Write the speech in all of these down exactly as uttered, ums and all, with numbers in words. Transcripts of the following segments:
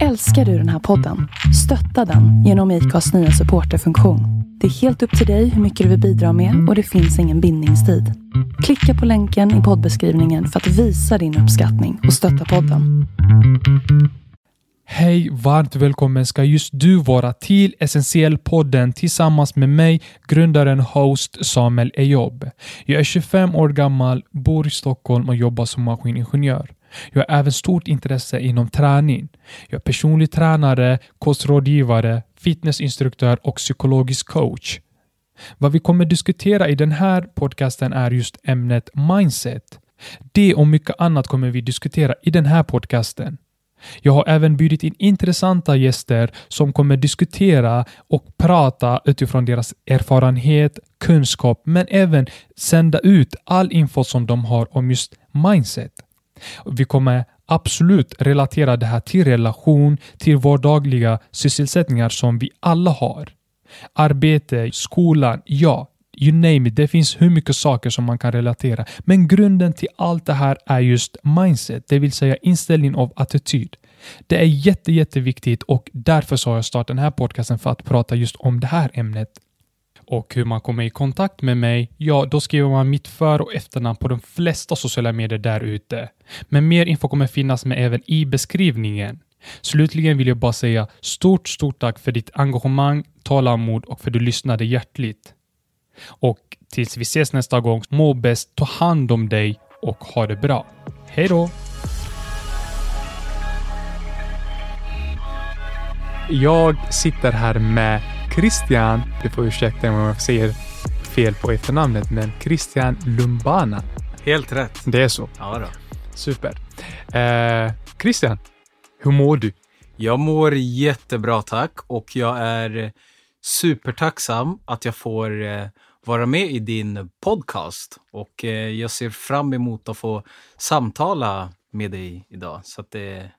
Älskar du den här podden? Stötta den genom I K As nya supporterfunktion. Det är helt upp till dig hur mycket du vill bidra med och det finns ingen bindningstid. Klicka på länken i poddbeskrivningen för att visa din uppskattning och stötta podden. Hej, varmt välkommen ska just du vara till Essentiell podden tillsammans med mig, grundaren host Samuel Ejobb. Jag är tjugofem år gammal, bor i Stockholm och jobbar som maskiningenjör. Jag har även stort intresse inom träning. Jag är personlig tränare, kostrådgivare, fitnessinstruktör och psykologisk coach. Vad vi kommer diskutera i den här podcasten är just ämnet mindset. Det och mycket annat kommer vi diskutera i den här podcasten. Jag har även bjudit in intressanta gäster som kommer diskutera och prata utifrån deras erfarenhet, kunskap men även sända ut all info som de har om just mindset. Vi kommer absolut relatera det här till relation, till vardagliga sysselsättningar som vi alla har. Arbete, skolan, ja, you name it. Det finns hur mycket saker som man kan relatera. Men grunden till allt det här är just mindset, det vill säga inställning av attityd. Det är jätte, jätteviktigt och därför så har jag startat den här podcasten för att prata just om det här ämnet. Och hur man kommer i kontakt med mig, ja då skriver man mitt för- och efternamn på de flesta sociala medier där ute. Men mer info kommer finnas med även i beskrivningen. Slutligen vill jag bara säga stort, stort tack för ditt engagemang, talamod och för att du lyssnade hjärtligt. Och tills vi ses nästa gång, må bäst, ta hand om dig och ha det bra. Hej då! Jag sitter här med Christian, du får ursäkta om jag säger fel på efternamnet, men Christian Lumbana. Helt rätt. Det är så. Ja då. Super. Eh, Christian, hur mår du? Jag mår jättebra, tack. Och jag är supertacksam att jag får eh, vara med i din podcast. Och eh, jag ser fram emot att få samtala med dig idag. Så att det,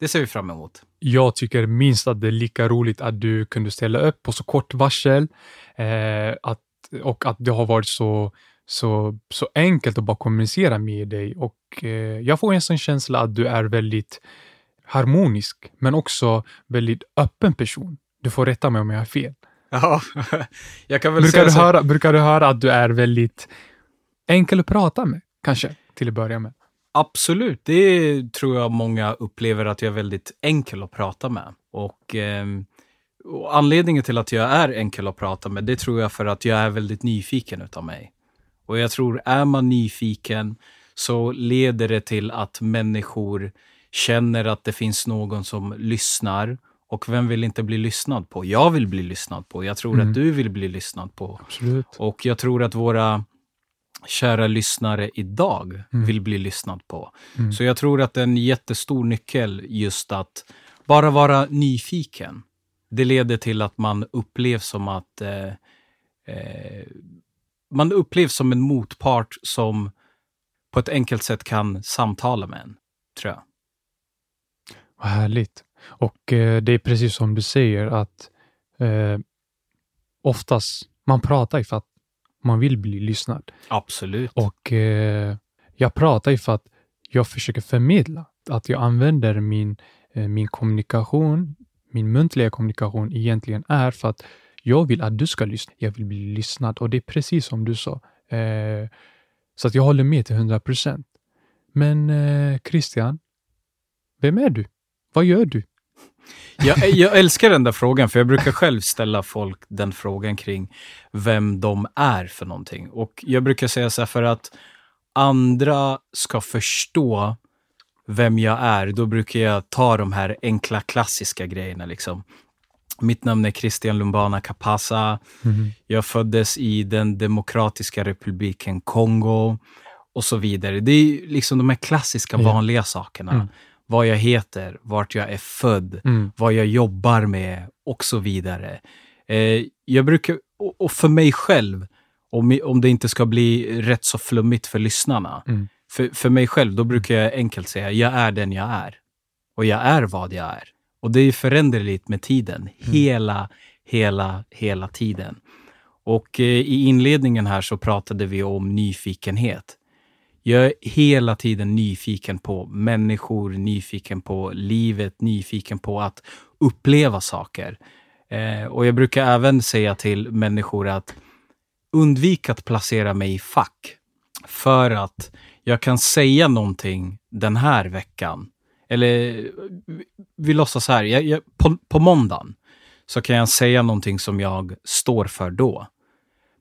det ser vi fram emot. Jag tycker minst att det är lika roligt att du kunde ställa upp på så kort varsel eh, att, och att det har varit så, så, så enkelt att bara kommunicera med dig. Och eh, jag får en sån känsla att du är väldigt harmonisk men också väldigt öppen person. Du får rätta mig om jag har fel. Ja, jag kan väl brukar, säga du höra, brukar du höra att du är väldigt enkel att prata med kanske till att börja med? Absolut, det tror jag många upplever att jag är väldigt enkel att prata med. Och, eh, och anledningen till att jag är enkel att prata med, det tror jag för att jag är väldigt nyfiken utav mig. Och jag tror, är man nyfiken så leder det till att människor känner att det finns någon som lyssnar. Och vem vill inte bli lyssnad på? Jag vill bli lyssnad på. Jag tror mm. att du vill bli lyssnad på. Absolut. Och jag tror att våra kära lyssnare idag mm. vill bli lyssnad på. Mm. Så jag tror att det är en jättestor nyckel just att bara vara nyfiken. Det leder till att man upplevs som att eh, eh, man upplevs som en motpart som på ett enkelt sätt kan samtala med en, tror jag. Vad härligt. Och eh, det är precis som du säger att eh, oftast man pratar för att man vill bli lyssnad. Absolut. Och eh, jag pratar ju för att jag försöker förmedla. Att jag använder min, eh, min kommunikation, min muntliga kommunikation egentligen är för att jag vill att du ska lyssna. Jag vill bli lyssnad och det är precis som du sa. Eh, så att jag håller med till hundra procent. Men eh, Christian, vem är du? Vad gör du? Jag, jag älskar den där frågan för jag brukar själv ställa folk den frågan kring vem de är för någonting. Och jag brukar säga så här, för att andra ska förstå vem jag är, då brukar jag ta de här enkla klassiska grejerna liksom. Mitt namn är Christian Lumbana Kapasa. Mm. Jag föddes i den demokratiska republiken Kongo och så vidare. Det är liksom de här klassiska vanliga sakerna. Mm. Vad jag heter, vart jag är född, mm. vad jag jobbar med och så vidare. Eh, jag brukar, och, och för mig själv, om, om det inte ska bli rätt så flummigt för lyssnarna. Mm. För, för mig själv, då brukar jag enkelt säga, jag är den jag är. Och jag är vad jag är. Och det är ju föränderligt med tiden. Mm. Hela, hela, hela tiden. Och eh, i inledningen här så pratade vi om nyfikenhet. Jag är hela tiden nyfiken på människor, nyfiken på livet, nyfiken på att uppleva saker. Eh, och jag brukar även säga till människor att undvik att placera mig i fack. För att jag kan säga någonting den här veckan. Eller vi låtsas så här, jag, jag, på, på måndagen så kan jag säga någonting som jag står för då.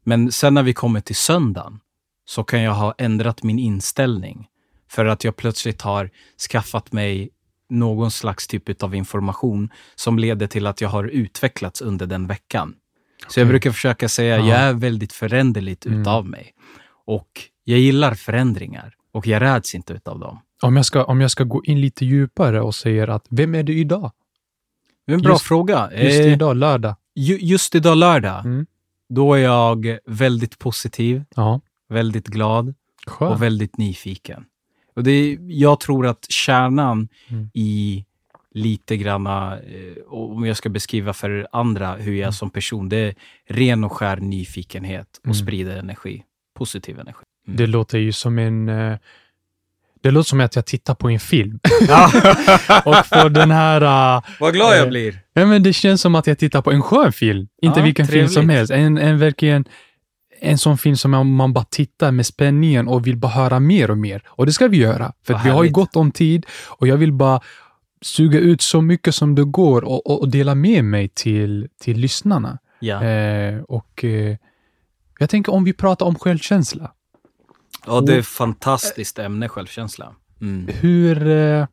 Men sen när vi kommer till söndagen så kan jag ha ändrat min inställning. För att jag plötsligt har skaffat mig någon slags typ av information som leder till att jag har utvecklats under den veckan. Okay. Så jag brukar försöka säga att jag är väldigt föränderligt mm. utav mig. Och jag gillar förändringar. Och jag räds inte utav dem. Om jag ska, om jag ska gå in lite djupare och säger att vem är du idag? Det är en bra just, fråga. Just eh, idag, lördag. Ju, just idag, lördag. Mm. Då är jag väldigt positiv. Ja. Väldigt glad. Skön. Och väldigt nyfiken. Och det är, jag tror att kärnan mm. i lite granna, om jag ska beskriva för andra hur jag mm. som person, det är ren och skär nyfikenhet och mm. sprider energi. Positiv energi. Mm. Det låter ju som en... Det låter som att jag tittar på en film. Ja. Och får den här... Uh, Vad glad uh, jag blir. Ja, men det känns som att jag tittar på en skön film. Inte ja, vilken trevligt. Film som helst. En, en verkligen... En sån film som man, man bara tittar med spänningen och vill bara höra mer och mer. Och det ska vi göra. För vi har ju gott om tid. Och jag vill bara suga ut så mycket som det går. Och, och, och dela med mig till, till lyssnarna. Ja. Eh, och eh, jag tänker om vi pratar om självkänsla. Ja, det är ett fantastiskt ämne, självkänsla. Mm. Hur... Eh,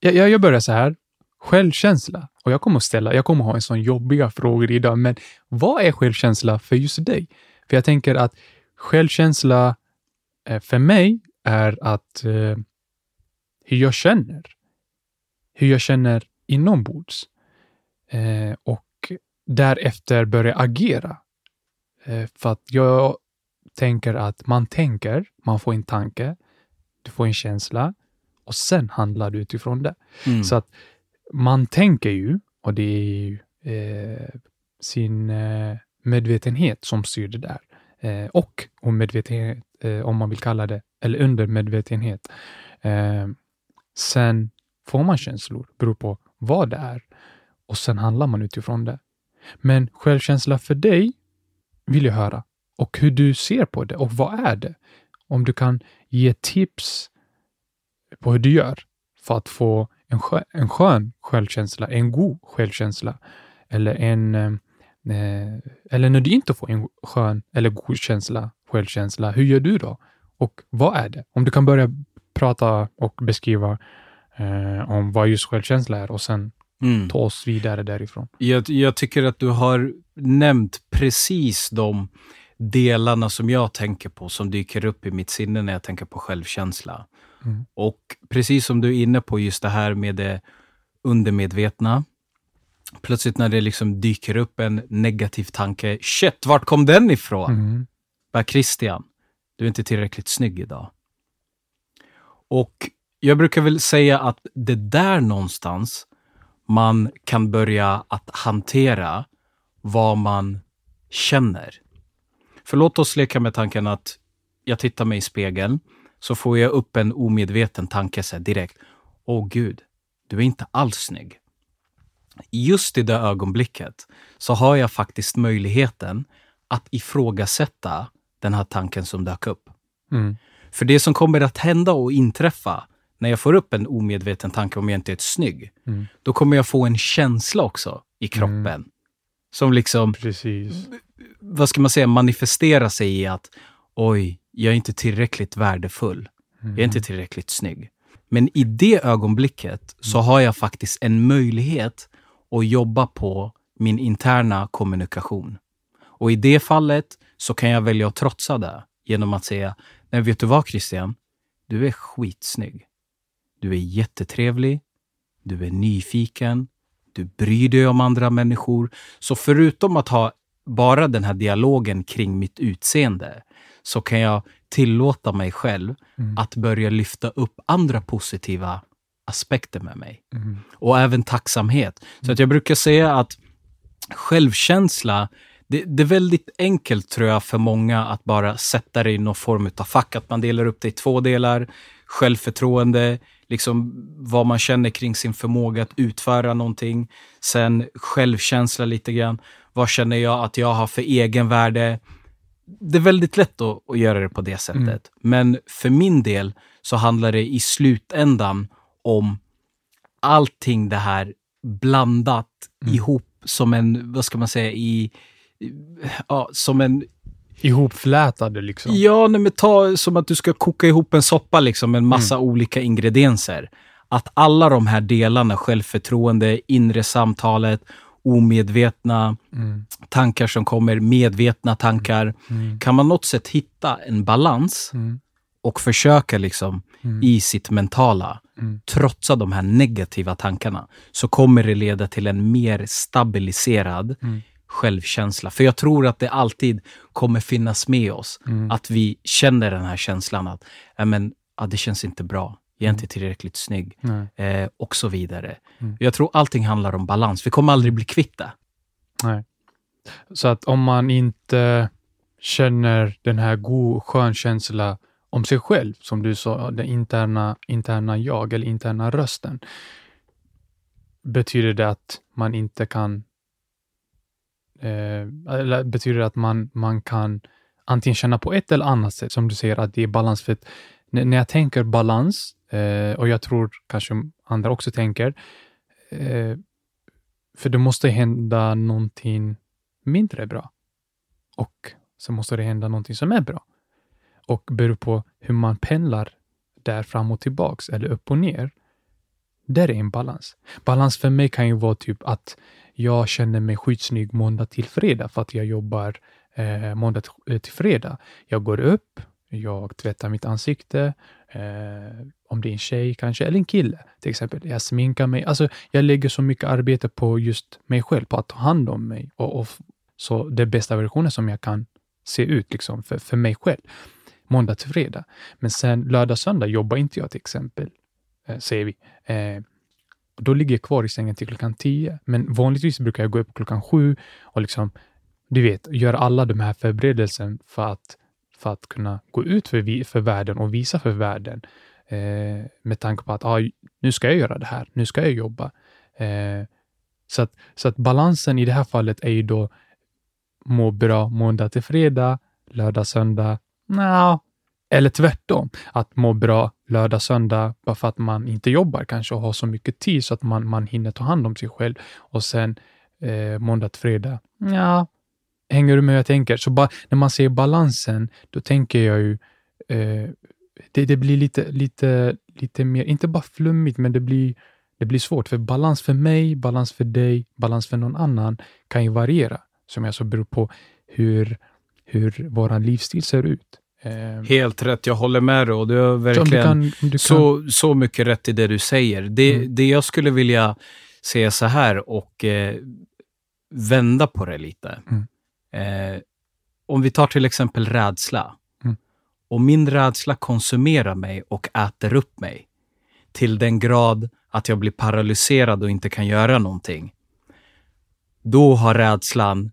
jag, jag börjar så här. Självkänsla. Och jag kommer att ställa, jag kommer att ha en sån jobbiga frågor idag. Men vad är självkänsla för just dig? För jag tänker att självkänsla eh, för mig är att eh, hur jag känner. Hur jag känner inombords. Eh, och därefter börja agera. Eh, för att jag... tänker att man tänker, man får en tanke, du får en känsla och sen handlar du utifrån det. Mm. Så att man tänker ju, och det är ju eh, sin eh, medvetenhet som styr det där. Eh, och om medvetenhet, eh, om man vill kalla det, eller undermedvetenhet. Eh, sen får man känslor, beror på vad det är. Och sen handlar man utifrån det. Men självkänsla för dig vill jag höra. Och hur du ser på det. Och vad är det? Om du kan ge tips på hur du gör. För att få en skön, en skön självkänsla. En god självkänsla. Eller en... Eh, eller när du inte får en skön eller god känsla, självkänsla. Hur gör du då? Och vad är det? Om du kan börja prata och beskriva eh, om vad just självkänsla är. Och sen mm. ta oss vidare därifrån. Jag, jag tycker att du har nämnt precis de... delarna som jag tänker på som dyker upp i mitt sinne när jag tänker på självkänsla. Mm. Och precis som du är inne på just det här med det undermedvetna. Plötsligt när det liksom dyker upp en negativ tanke. Shit, vart kom den ifrån? Mm. Bara Christian, du är inte tillräckligt snygg idag. Och jag brukar väl säga att det där någonstans man kan börja att hantera vad man känner. För låt oss leka med tanken att jag tittar mig i spegeln så får jag upp en omedveten tanke så direkt. Åh gud, du är inte alls snygg. Just i det ögonblicket så har jag faktiskt möjligheten att ifrågasätta den här tanken som dök upp. Mm. För det som kommer att hända och inträffa när jag får upp en omedveten tanke om jag inte är snygg. Mm. Då kommer jag få en känsla också i kroppen. Mm. Som liksom, precis. Vad ska man säga, manifestera sig i att oj, jag är inte tillräckligt värdefull. Mm. Jag är inte tillräckligt snygg. Men i det ögonblicket mm. så har jag faktiskt en möjlighet att jobba på min interna kommunikation. Och i det fallet så kan jag välja att trotsa det genom att säga, nej vet du vad Christian, du är skitsnygg. Du är jättetrevlig. Du är nyfiken. Du bryr dig om andra människor. Så förutom att ha bara den här dialogen kring mitt utseende så kan jag tillåta mig själv mm. att börja lyfta upp andra positiva aspekter med mig. Mm. Och även tacksamhet. Mm. Så att jag brukar säga att självkänsla, Det, det är väldigt enkelt tror jag för många att bara sätta det i någon form av fack. Att man delar upp det i två delar. Självförtroende, liksom vad man känner kring sin förmåga att utföra någonting. Sen självkänsla lite grann. Vad känner jag att jag har för egenvärde? Det är väldigt lätt att, att göra det på det sättet. Mm. Men för min del så handlar det i slutändan om allting det här blandat mm. ihop som en, vad ska man säga, i ja, som en ihopflätade liksom. Ja, nej, men ta som att du ska koka ihop en soppa liksom med en massa mm. olika ingredienser. Att alla de här delarna, självförtroende, inre samtalet, omedvetna mm. tankar som kommer, medvetna tankar. Mm. Kan man något sätt hitta en balans mm. och försöka liksom mm. i sitt mentala mm. trotsa de här negativa tankarna, så kommer det leda till en mer stabiliserad mm. självkänsla. För jag tror att det alltid kommer finnas med oss mm. att vi känner den här känslan att men, ja, det känns inte bra. Jag är inte tillräckligt snygg. Eh, och så vidare. Mm. Jag tror allting handlar om balans. Vi kommer aldrig bli kvitta. Nej. Så att om man inte känner den här god skönkänsla om sig själv, som du sa, den interna, interna jag eller interna rösten, betyder det att man inte kan eh, eller betyder det att man, man kan antingen känna på ett eller annat sätt, som du säger, att det är balans. För att n- när jag tänker balans, eh, och jag tror kanske andra också tänker, eh, för det måste hända någonting mindre bra och så måste det hända någonting som är bra. Och beror på hur man pendlar där fram och tillbaks eller upp och ner. Där är en balans. Balans för mig kan ju vara typ att jag känner mig skitsnygg måndag till fredag för att jag jobbar eh, måndag till fredag. Jag går upp, jag tvättar mitt ansikte. Eh, om det är en tjej kanske eller en kille till exempel. Jag sminkar mig. Alltså jag lägger så mycket arbete på just mig själv, på att ta hand om mig. Och, och så det bästa versionen som jag kan se ut liksom för, för mig själv. Måndag till fredag. Men sen lördag, söndag jobbar inte jag till exempel. Eh, säger vi. Eh, då ligger jag kvar i sängen till klockan tio. Men vanligtvis brukar jag gå upp klockan sju. Och liksom, du vet, göra alla de här förberedelsen för att, för att kunna gå ut för, vi, för världen och visa för världen. Eh, med tanke på att ah, nu ska jag göra det här. Nu ska jag jobba. Eh, så, att, så att balansen i det här fallet är ju då må bra måndag till fredag. Lördag, söndag. No. Eller tvärtom, att må bra lördag, söndag bara för att man inte jobbar kanske och har så mycket tid så att man, man hinner ta hand om sig själv, och sen eh, måndag till fredag. Ja, hänger du med hur jag tänker? Så ba- när man ser balansen, då tänker jag ju eh, det, det blir lite, lite, lite mer, inte bara flummigt, men det blir, det blir svårt, för balans för mig, balans för dig, balans för någon annan kan ju variera, som jag så beror på hur hur vår livsstil ser ut. Helt rätt, jag håller med dig, och du har verkligen du kan, du kan. Så, så mycket rätt i det du säger. Det, mm. det jag skulle vilja säga så här och eh, vända på det lite. Mm. Eh, om vi tar till exempel rädsla. Mm. Om min rädsla konsumerar mig och äter upp mig till den grad att jag blir paralyserad och inte kan göra någonting, då har rädslan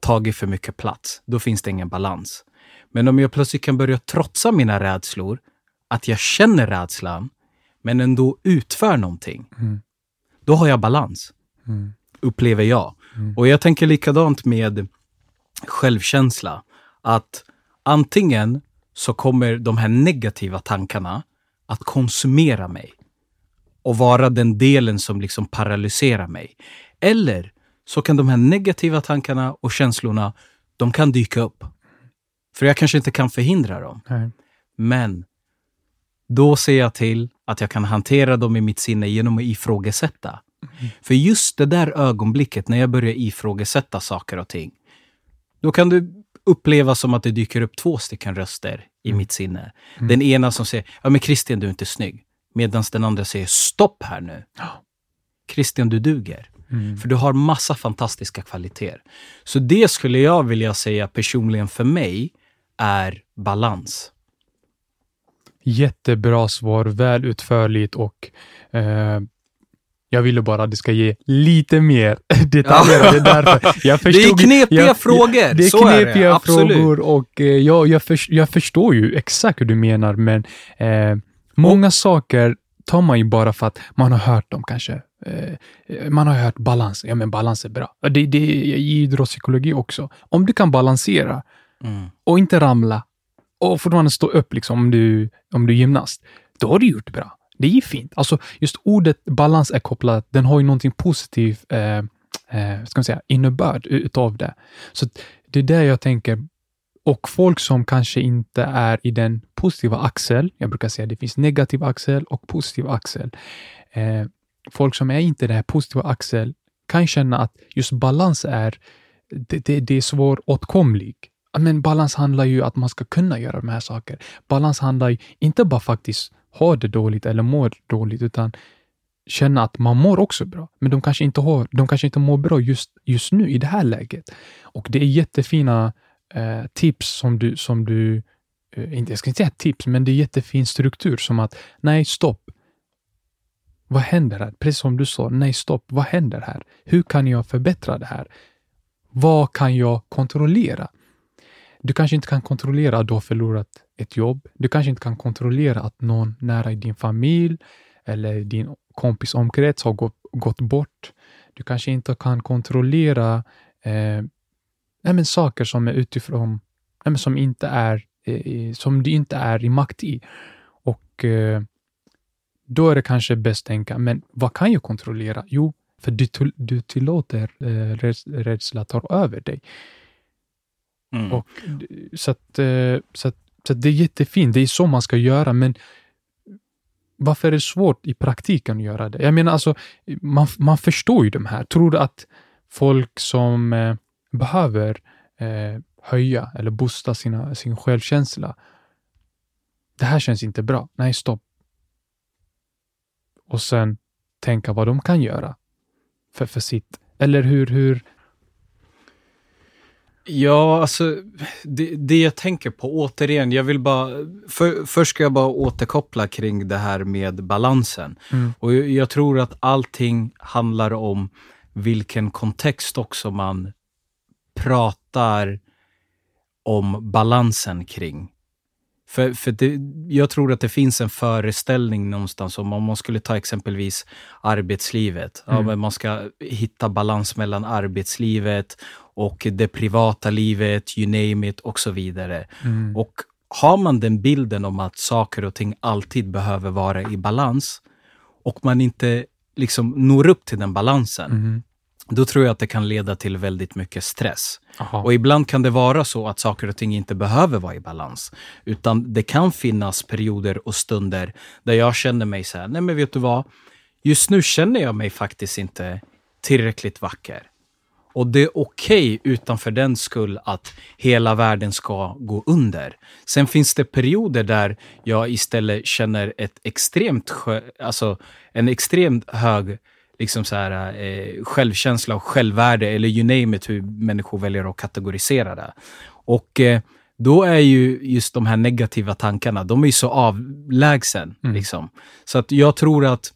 tagit för mycket plats. Då finns det ingen balans. Men om jag plötsligt kan börja trotsa mina rädslor, att jag känner rädslan men ändå utför någonting, mm. då har jag balans. Mm. Upplever jag. Mm. Och jag tänker likadant med självkänsla. Att antingen så kommer de här negativa tankarna att konsumera mig och vara den delen som liksom paralyserar mig. Eller så kan de här negativa tankarna och känslorna, de kan dyka upp. För jag kanske inte kan förhindra dem. Nej. Men då ser jag till att jag kan hantera dem i mitt sinne genom att ifrågasätta. Mm. För just det där ögonblicket när jag börjar ifrågasätta saker och ting, då kan du uppleva som att det dyker upp två stycken röster i mm. mitt sinne. Mm. Den ena som säger, ja men Christian, du är inte snygg. Medan den andra säger, stopp här nu. Oh. Christian, du duger. Mm. För du har massa fantastiska kvaliteter. Så det skulle jag vilja säga personligen för mig är balans. Jättebra svar, väl utförligt och eh, Jag ville bara att du ska ge lite mer detaljer. Ja. Det, därför. Jag förstod, det är knepiga jag, frågor. Det är så knepiga är det. Frågor. Och eh, jag, jag, för, jag förstår ju exakt hur du menar. Men eh, många och, saker tar man ju bara för att man har hört dem kanske. Eh, man har hört balans. Ja, men balans är bra. Det, det är idrottspsykologi också. Om du kan balansera mm. och inte ramla. Och fortfarande stå upp liksom, om du, om du är gymnast. Då har du gjort bra. Det är ju fint. Alltså just ordet balans är kopplat. Den har ju någonting positivt eh, eh, ska man säga, innebörd utav det. Så det är där jag tänker. Och folk som kanske inte är i den positiva axeln. Jag brukar säga att det finns negativ axel och positiv axel. Eh, folk som är inte i den här positiva axeln kan känna att just balans är det, det, det är svår åtkomlig. Men balans handlar ju att man ska kunna göra de här saker. Balans handlar ju inte bara faktiskt har det dåligt eller mår dåligt, utan känna att man mår också bra. Men de kanske inte, har, de kanske inte mår bra just, just nu i det här läget. Och det är jättefina eh, tips som du, som du eh, inte, jag ska inte säga tips, men det är jättefin struktur som att, nej stopp. Vad händer här? Precis som du sa, nej stopp, vad händer här? Hur kan jag förbättra det här? Vad kan jag kontrollera? Du kanske inte kan kontrollera att du har förlorat ett jobb. Du kanske inte kan kontrollera att någon nära i din familj eller din kompis omkrets har gått, gått bort. Du kanske inte kan kontrollera eh, men saker som är utifrån, men som inte är eh, som du inte är i makt i. Och eh, då är det kanske bäst att tänka, men vad kan jag kontrollera? Jo, för du, du tillåter eh, rädsla tar över dig. Mm. Och, så att, så att, så att det är jättefint. Det är så man ska göra, men varför är det svårt i praktiken att göra det? Jag menar alltså, man, man förstår ju de här. Tror du att folk som eh, behöver eh, höja eller boosta sina, sin självkänsla, det här känns inte bra. Nej, stopp. Och sen tänka vad de kan göra för, för sitt. Eller hur, hur Ja, alltså det, det jag tänker på återigen, jag vill bara, för, först ska jag bara återkoppla kring det här med balansen. Mm. Och jag, jag tror att allting handlar om vilken kontext också man pratar om balansen kring. För, för det, jag tror att det finns en föreställning någonstans om, om man skulle ta exempelvis arbetslivet. Mm. Ja, men man ska hitta balans mellan arbetslivet och det privata livet, you name it, och så vidare. Mm. Och har man den bilden om att saker och ting alltid behöver vara i balans och man inte liksom når upp till den balansen, mm. då tror jag att det kan leda till väldigt mycket stress. Aha. Och ibland kan det vara så att saker och ting inte behöver vara i balans, utan det kan finnas perioder och stunder där jag känner mig så här, nej men vet du vad, just nu känner jag mig faktiskt inte tillräckligt vacker. Och det är okej okay utanför den skull att hela världen ska gå under. Sen finns det perioder där jag istället känner ett extremt, alltså en extremt hög liksom så här, eh, självkänsla och självvärde, eller you name it, hur människor väljer att kategorisera det. Och eh, då är ju just de här negativa tankarna, de är ju så avlägsen. Mm. Liksom. Så att jag tror att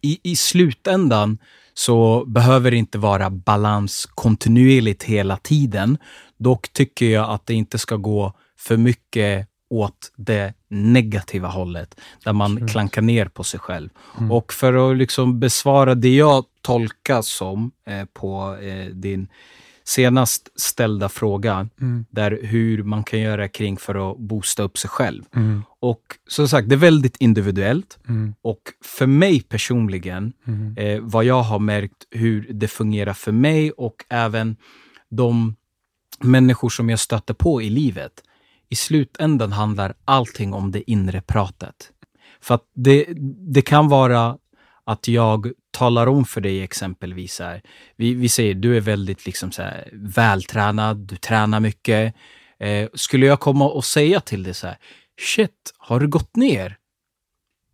i, i slutändan så behöver det inte vara balans kontinuerligt hela tiden. Dock tycker jag att det inte ska gå för mycket åt det negativa hållet där man Absolut. Klankar ner på sig själv. Mm. Och för att liksom besvara det jag tolkar som eh, på eh, din senast ställda fråga, mm. där hur man kan göra kring för att boosta upp sig själv. Mm. Och som sagt, det är väldigt individuellt. Mm. Och för mig personligen, mm. eh, vad jag har märkt hur det fungerar för mig och även de människor som jag stöter på i livet, i slutändan handlar allting om det inre pratet. För att det, det kan vara att jag talar om för dig exempelvis här. Vi, vi säger du är väldigt liksom så här, vältränad, du tränar mycket. Eh, skulle jag komma och säga till dig så här, shit, har du gått ner?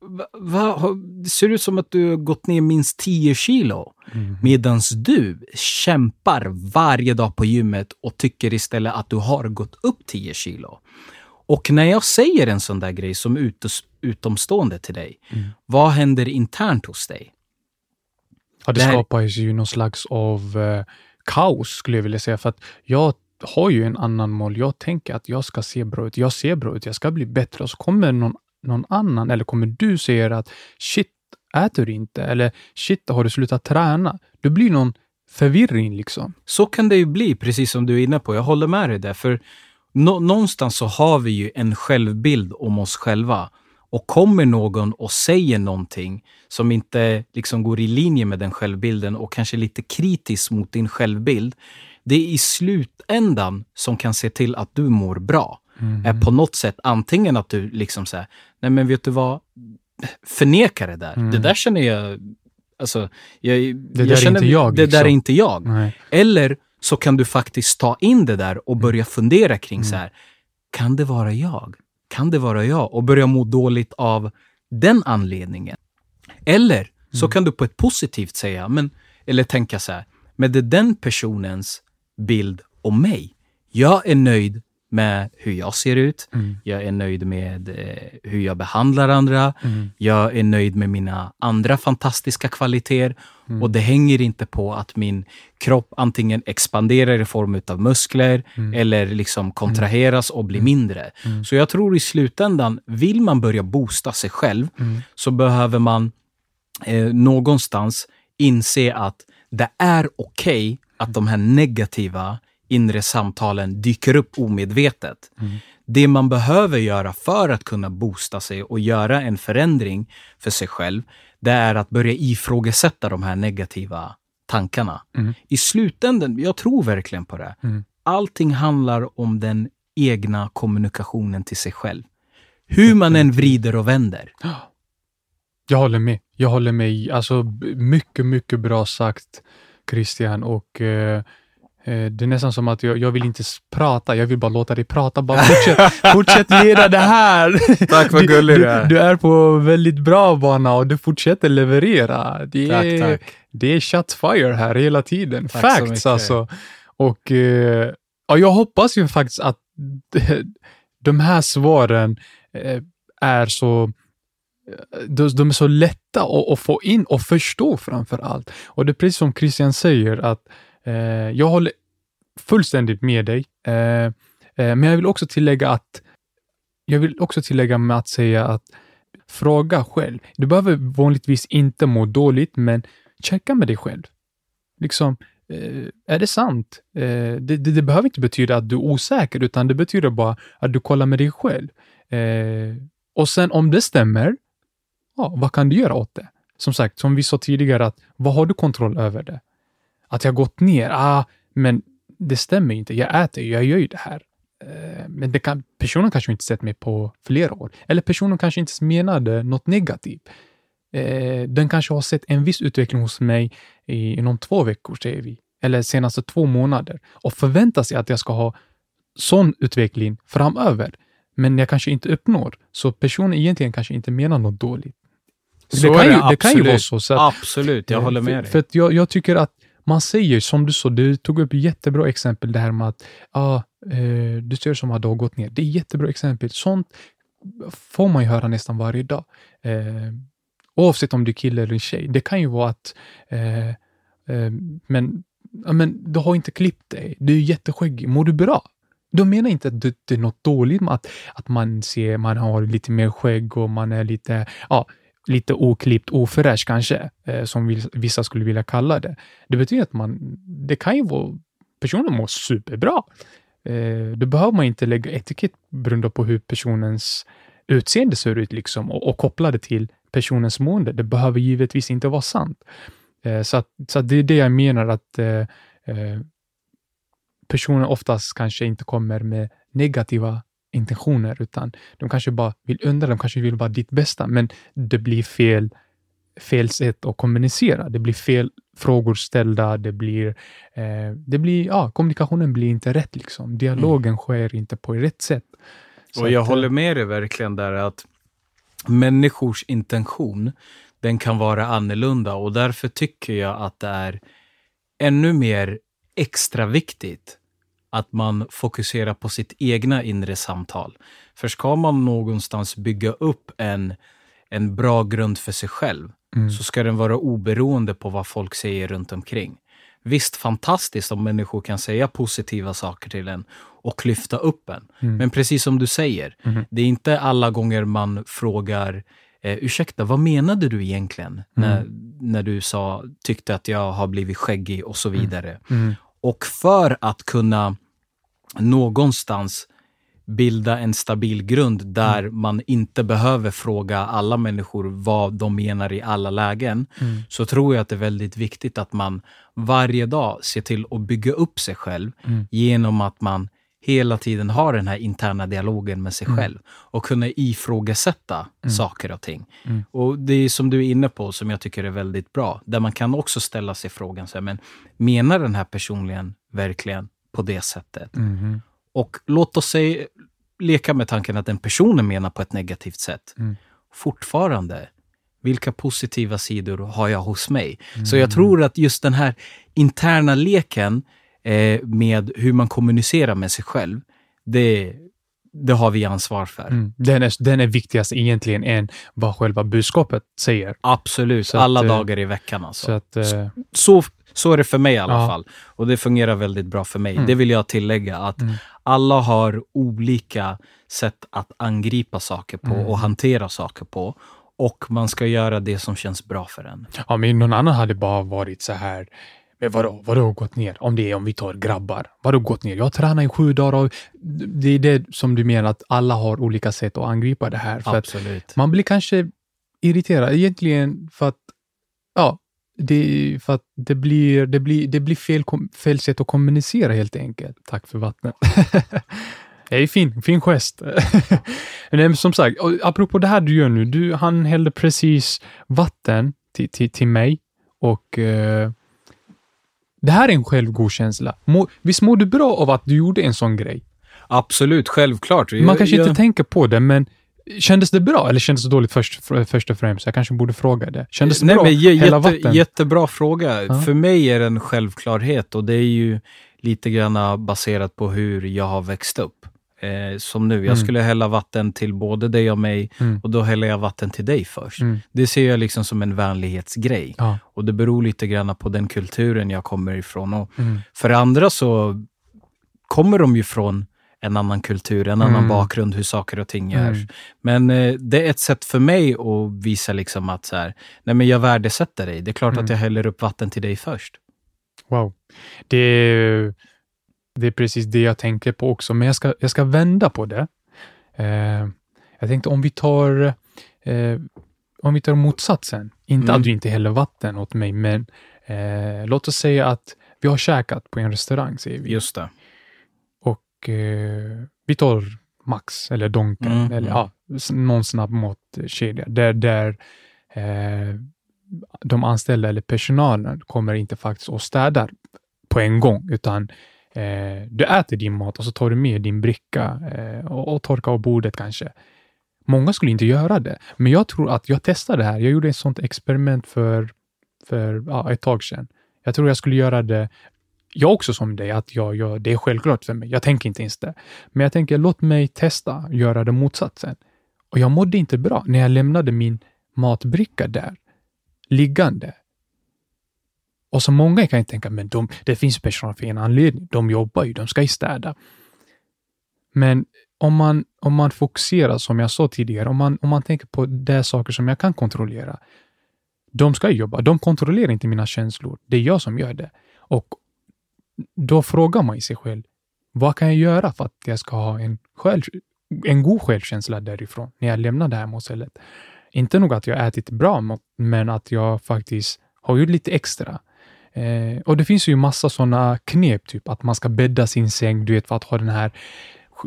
Va, va, har, det ser ut som att du har gått ner minst tio kilo. Mm. Medans du kämpar varje dag på gymmet och tycker istället att du har gått upp tio kilo. Och när jag säger en sån där grej som utomstående till dig, mm. vad händer internt hos dig? För det, det här... skapar ju någon slags av eh, kaos skulle jag vilja säga. För att jag har ju en annan mål. Jag tänker att jag ska se bra ut. Jag ser bra ut. Jag ska bli bättre. Och så kommer någon, någon annan. Eller kommer du säga att shit, äter du inte? Eller shit, har du slutat träna? Det blir någon förvirring liksom. Så kan det ju bli, precis som du är inne på. Jag håller med dig där. För nå- någonstans så har vi ju en självbild om oss själva. Och kommer någon och säger någonting som inte liksom går i linje med den självbilden och kanske lite kritisk mot din självbild, det är i slutändan som kan se till att du mår bra. Mm. Är på något sätt antingen att du liksom så här, nej men vet du vad, förneka det där. Mm. Det där känner jag, alltså, jag, det, jag där känner, inte jag, det liksom. där är inte jag. Nej. Eller så kan du faktiskt ta in det där och börja fundera kring mm. så här, kan det vara jag? Kan det vara jag? Och börja må dåligt av den anledningen. Eller så mm. kan du på ett positivt säga, men, eller tänka så här, men det är den personens bild om mig. Jag är nöjd med hur jag ser ut. Mm. Jag är nöjd med eh, hur jag behandlar andra. Mm. Jag är nöjd med mina andra fantastiska kvaliteter. Mm. Och det hänger inte på att min kropp antingen expanderar i form av muskler mm. eller liksom kontraheras mm. och blir mindre. Mm. Så jag tror i slutändan, vill man börja boosta sig själv mm. så behöver man eh, någonstans inse att det är okej okay att de här negativa inre samtalen dyker upp omedvetet. Mm. Det man behöver göra för att kunna boosta sig och göra en förändring för sig själv, det är att börja ifrågasätta de här negativa tankarna. Mm. I slutändan, jag tror verkligen på det. Mm. Allting handlar om den egna kommunikationen till sig själv. Hur man än vrider och vänder. Jag håller med. Jag håller med. Alltså, mycket, mycket bra sagt, Christian. Och... Eh... Det är nästan som att jag, jag vill inte prata. Jag vill bara låta dig prata. Bara fortsätt, fortsätt leda det här. Tack för gullig du är. Du, du är på väldigt bra bana och du fortsätter leverera. Det är, tack, tack. Det är shot fire här hela tiden. Tack. Facts alltså. Och ja, jag hoppas ju faktiskt att de här svaren är så... De, de är så lätta att, att få in och förstå framför allt. Och det är precis som Christian säger att jag håller fullständigt med dig. Men jag vill också tillägga att jag vill också tillägga med att säga att fråga själv. Du behöver vanligtvis inte må dåligt, men checka med dig själv. Liksom, är det sant? Det, det, det behöver inte betyda att du är osäker, utan det betyder bara att du kollar med dig själv. Och sen om det stämmer, ja, vad kan du göra åt det? Som sagt, som vi sa tidigare, att vad har du kontroll över det? Att jag gått ner, ah, men det stämmer inte. Jag äter, jag gör ju det här. Eh, men det kan, personen kanske inte sett mig på flera år. Eller personen kanske inte menade något negativt. Eh, den kanske har sett en viss utveckling hos mig i, inom två veckor, säger vi. Eller senaste två månader. Och förväntar sig att jag ska ha sån utveckling framöver. Men jag kanske inte uppnår. Så personen egentligen kanske inte menar något dåligt. Så det kan, ju, det, det kan ju vara så. så att, absolut, jag håller med för, dig. För att jag, jag tycker att man säger, som du sa, du tog upp jättebra exempel det här med att ah, eh, du ser som att du har gått ner. Det är jättebra exempel. Sånt får man ju höra nästan varje dag. Eh, oavsett om du är kille eller en tjej. Det kan ju vara att eh, eh, men, men du har inte klippt dig. Du är jätteskäggig. Mår du bra? De menar inte att det är något dåligt med att, att man ser, man har lite mer skägg och man är lite... Ah, lite oklippt, ofräsch kanske, eh, som vissa skulle vilja kalla det. Det betyder att man, det kan ju vara, personen mår superbra. Eh, då behöver man inte lägga etikett beroende på hur personens utseende ser ut liksom, och, och koppla det till personens mående. Det behöver givetvis inte vara sant. Eh, så, att, så att det är det jag menar att eh, eh, personen oftast kanske inte kommer med negativa intentioner, utan de kanske bara vill undra, de kanske vill vara ditt bästa, men det blir fel fel sätt att kommunicera, det blir fel frågor ställda, det blir eh, det blir, ja, kommunikationen blir inte rätt liksom, dialogen mm. sker inte på rätt sätt. Så och jag att, håller med dig verkligen där att människors intention, den kan vara annorlunda, och därför tycker jag att det är ännu mer extra viktigt att man fokuserar på sitt egna inre samtal. För ska man någonstans bygga upp en, en bra grund för sig själv, mm. så ska den vara oberoende på vad folk säger runt omkring. Visst, fantastiskt om människor kan säga positiva saker till en och lyfta upp en. Mm. Men precis som du säger, mm. det är inte alla gånger man frågar eh, ursäkta, vad menade du egentligen mm. när, när du sa, tyckte att jag har blivit skäggig och så vidare. Mm. Mm. Och för att kunna någonstans bilda en stabil grund där mm. man inte behöver fråga alla människor vad de menar i alla lägen, mm. så tror jag att det är väldigt viktigt att man varje dag ser till att bygga upp sig själv mm. genom att man hela tiden har den här interna dialogen med sig mm. själv och kunna ifrågasätta mm. saker och ting. Mm. Och det är som du är inne på som jag tycker är väldigt bra, där man kan också ställa sig frågan så här, men menar den här personligen verkligen på det sättet? Mm. Och låt oss säga, leka med tanken att den personen menar på ett negativt sätt. Mm. Fortfarande, vilka positiva sidor har jag hos mig? Mm. Så jag tror att just den här interna leken eh, med hur man kommunicerar med sig själv, det, det har vi ansvar för. Mm. Den, är, den är viktigast egentligen än vad själva budskapet säger. Absolut, så alla att, dagar i veckan alltså. Så att, så, så Så är det för mig i alla ja. fall. Och det fungerar väldigt bra för mig. Mm. Det vill jag tillägga att mm. alla har olika sätt att angripa saker på mm. och hantera saker på. Och man ska göra det som känns bra för en. Ja, men någon annan hade bara varit så här. Men vadå, vadå gått ner? Om det är om vi tar grabbar. Vadå gått ner? Jag tränar i sju dagar. Och det är det som du menar att alla har olika sätt att angripa det här. För absolut. Att man blir kanske irriterad egentligen för att ja. Det, för att det blir, det blir, det blir fel, fel sätt att kommunicera helt enkelt. Tack för vattnet. Det är fin, fin gest. Men som sagt, apropå det här du gör nu. Du, han hällde precis vatten till, till, till mig. Och eh, det här är en självgod känsla. Må, visst mår du bra av att du gjorde en sån grej? Absolut, självklart. Man kanske jag, jag... inte tänker på det, men... Kändes det bra eller kändes det dåligt först, först och främst? Jag kanske borde fråga det. Kändes det Nej, bra? Men j- jätte, jättebra fråga. Ja. För mig är det en självklarhet och det är ju lite grann baserat på hur jag har växt upp. Eh, som nu, jag mm. skulle hälla vatten till både dig och mig mm. och då häller jag vatten till dig först. Mm. Det ser jag liksom som en vänlighetsgrej. Ja. Och det beror lite grann på den kulturen jag kommer ifrån. Och mm. för andra så kommer de ju från en annan kultur, en annan mm. bakgrund, hur saker och ting görs. Mm. Men eh, det är ett sätt för mig att visa liksom att så här, nej men jag värdesätter dig. Det är klart mm. att jag häller upp vatten till dig först. Wow. Det är, det är precis det jag tänker på också. Men jag ska, jag ska vända på det. Eh, jag tänkte om vi tar eh, om vi tar motsatsen. Inte mm. att du inte häller vatten åt mig, men eh, låt oss säga att vi har käkat på en restaurang, säger vi. Just det. Och, eh, vi tar Max eller Donken mm. eller ja, någon snabbmatkedja där, där eh, de anställda eller personalen kommer inte faktiskt att städa på en gång utan eh, du äter din mat och så tar du med din bricka eh, och, och torkar av bordet kanske. Många skulle inte göra det, men jag tror att jag testade det här. Jag gjorde ett sånt experiment för, för ja, ett tag sedan. Jag tror jag skulle göra det. Jag också som dig, att jag, jag, det är självklart för mig. Jag tänker inte ens det. Men jag tänker, låt mig testa, göra det motsatsen. Och jag mådde inte bra när jag lämnade min matbricka där. Liggande. Och så många kan ju tänka, men de, det finns personer för en anledning. De jobbar ju, de ska ju städa. Men om man, om man fokuserar, som jag sa tidigare, om man, om man tänker på de saker som jag kan kontrollera. De ska ju jobba, de kontrollerar inte mina känslor. Det är jag som gör det. Och då frågar man i sig själv, vad kan jag göra för att jag ska ha en, själv, en god självkänsla därifrån när jag lämnar det här målet? Inte nog att jag ätit bra, men att jag faktiskt har gjort lite extra. Eh, och det finns ju massa sådana knep, typ att man ska bädda sin säng, du vet, för att ha den här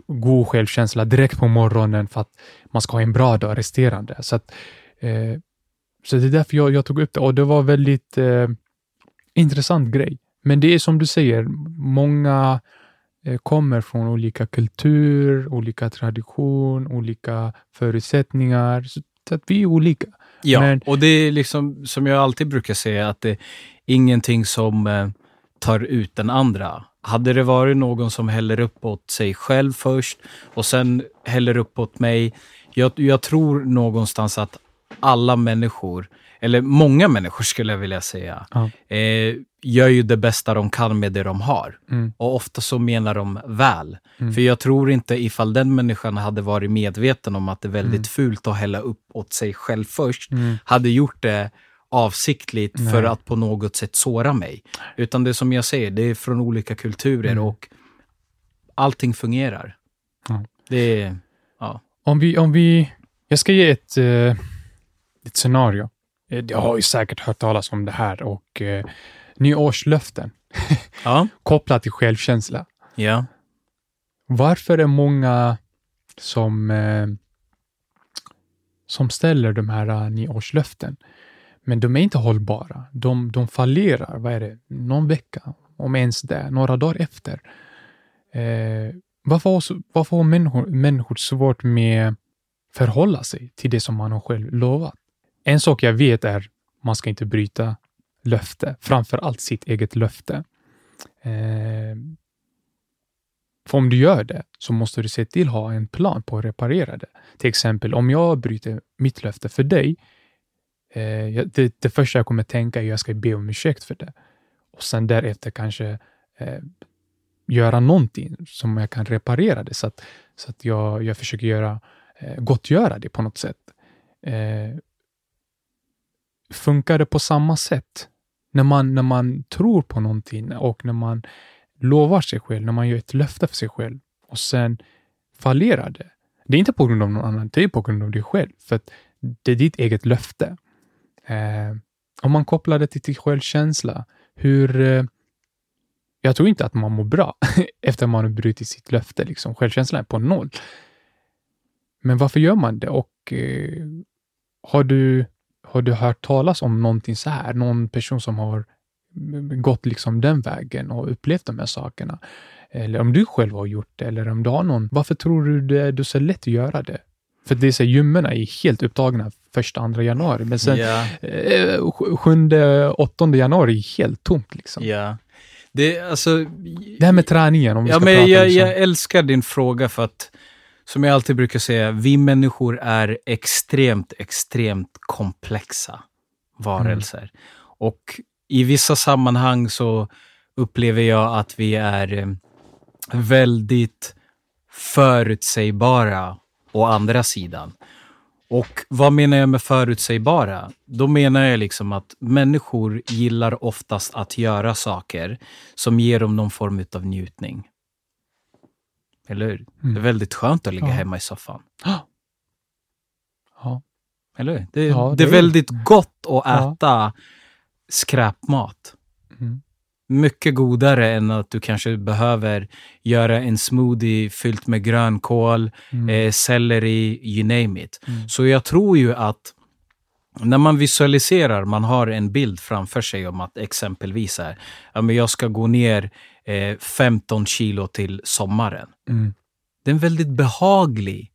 god självkänsla direkt på morgonen för att man ska ha en bra dag resterande. Så, att, eh, så det är därför jag, jag tog upp det. Och det var väldigt eh, intressant grej. Men det är som du säger, många eh, kommer från olika kultur, olika tradition, olika förutsättningar. Så att vi är olika. Ja, men, och det är liksom som jag alltid brukar säga att det är ingenting som eh, tar ut den andra. Hade det varit någon som häller upp åt sig själv först och sen häller upp åt mig. Jag, jag tror någonstans att alla människor eller många människor skulle jag vilja säga, ja. eh, gör ju det bästa de kan med det de har. Mm. Och ofta så menar de väl. Mm. För jag tror inte ifall den människan hade varit medveten om att det är väldigt mm. fult att hälla upp åt sig själv först, mm. hade gjort det avsiktligt Nej. För att på något sätt såra mig. Utan det som jag säger, det är från olika kulturer mm. och allting fungerar. Ja. Det är, ja. Om vi, om vi, jag ska ge ett, ett scenario. Jag har ju säkert hört talas om det här och eh, nyårslöften ja. kopplat till självkänsla. Ja. Varför är många som, eh, som ställer de här nyårslöften? Men de är inte hållbara. De, de fallerar, vad är det? Någon vecka, om ens det, några dagar efter. Eh, varför, varför har människor, människor svårt med att förhålla sig till det som man har själv lovat? En sak jag vet är att man ska inte bryta löfte. Framförallt sitt eget löfte. Eh, för om du gör det så måste du se till att ha en plan på att reparera det. Till exempel om jag bryter mitt löfte för dig. Eh, det, det första jag kommer tänka är att jag ska be om ursäkt för det. Och sen därefter kanske eh, göra någonting som jag kan reparera det. Så att, så att jag, jag försöker göra, eh, gottgöra det på något sätt. Eh, funkar det på samma sätt? När man, när man tror på någonting och när man lovar sig själv, när man gör ett löfte för sig själv och sen fallerar det. Det är inte på grund av någon annan, det är på grund av dig själv. För att det är ditt eget löfte. Eh, om man kopplar det till, till självkänsla, hur eh, jag tror inte att man mår bra efter man har brutit sitt löfte. Liksom. Självkänslan är på noll. Men varför gör man det? Och eh, har du har du hört talas om någonting så här? Någon person som har gått liksom den vägen och upplevt de här sakerna? Eller om du själv har gjort det? Eller om du har någon? Varför tror du det, du så lätt att göra det? För det är så gymmerna är helt upptagna första, andra januari. Men sen yeah. eh, sjunde, åttonde januari är helt tomt liksom. Ja. Yeah. Det, alltså, det här med träningen. Om vi ja, ska men prata jag, liksom. Jag älskar din fråga för att som jag alltid brukar säga, vi människor är extremt, extremt komplexa varelser. Mm. Och i vissa sammanhang så upplever jag att vi är väldigt förutsägbara å andra sidan. Och vad menar jag med förutsägbara? Då menar jag liksom att människor gillar oftast att göra saker som ger dem någon form av njutning. Eller hur? Mm. Det är väldigt skönt att ligga ja. Hemma i soffan. Ja. Eller hur? Det, ja, det, det är väldigt gott att äta ja. Skräpmat. Mm. Mycket godare än att du kanske behöver göra en smoothie fyllt med grönkål, mm. eh, selleri, you name it. Mm. Så jag tror ju att när man visualiserar, man har en bild framför sig om att exempelvis här, ja, men jag ska gå ner eh, femton kilo till sommaren. Mm. Det är en väldigt behaglig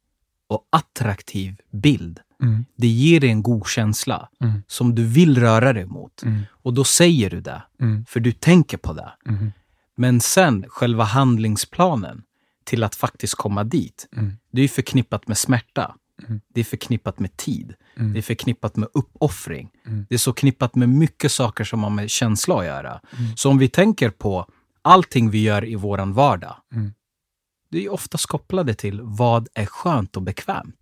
och attraktiv bild. Mm. Det ger dig en god känsla mm. som du vill röra dig mot. Mm. Och då säger du det, mm. för du tänker på det. Mm. Men sen själva handlingsplanen till att faktiskt komma dit, mm. det är förknippat med smärta. Mm. Det är förknippat med tid. Mm. Det är förknippat med uppoffring. Mm. Det är så knippat med mycket saker som har med känsla att göra. Mm. Så om vi tänker på allting vi gör i våran vardag, mm. det är ofta kopplade till vad är skönt och bekvämt.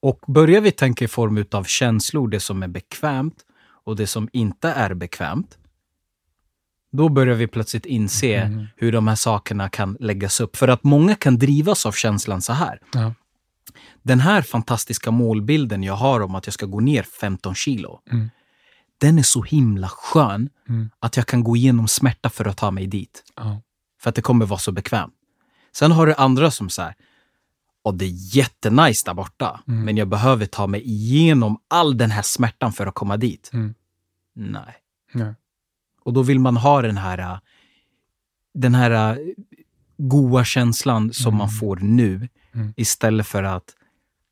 Och börjar vi tänka i form av känslor, det som är bekvämt och det som inte är bekvämt, då börjar vi plötsligt inse mm. hur de här sakerna kan läggas upp. För att många kan drivas av känslan så här. Ja. Den här fantastiska målbilden jag har om att jag ska gå ner femton kilo, mm. den är så himla skön mm. att jag kan gå igenom smärta för att ta mig dit. Ja. För att det kommer vara så bekvämt. Sen har du andra som så här, och det är jättenice där borta. Mm. Men jag behöver ta mig igenom all den här smärtan för att komma dit. Mm. Nej. Nej. Och då vill man ha den här, den här goda känslan som mm. man får nu. Mm. Istället för att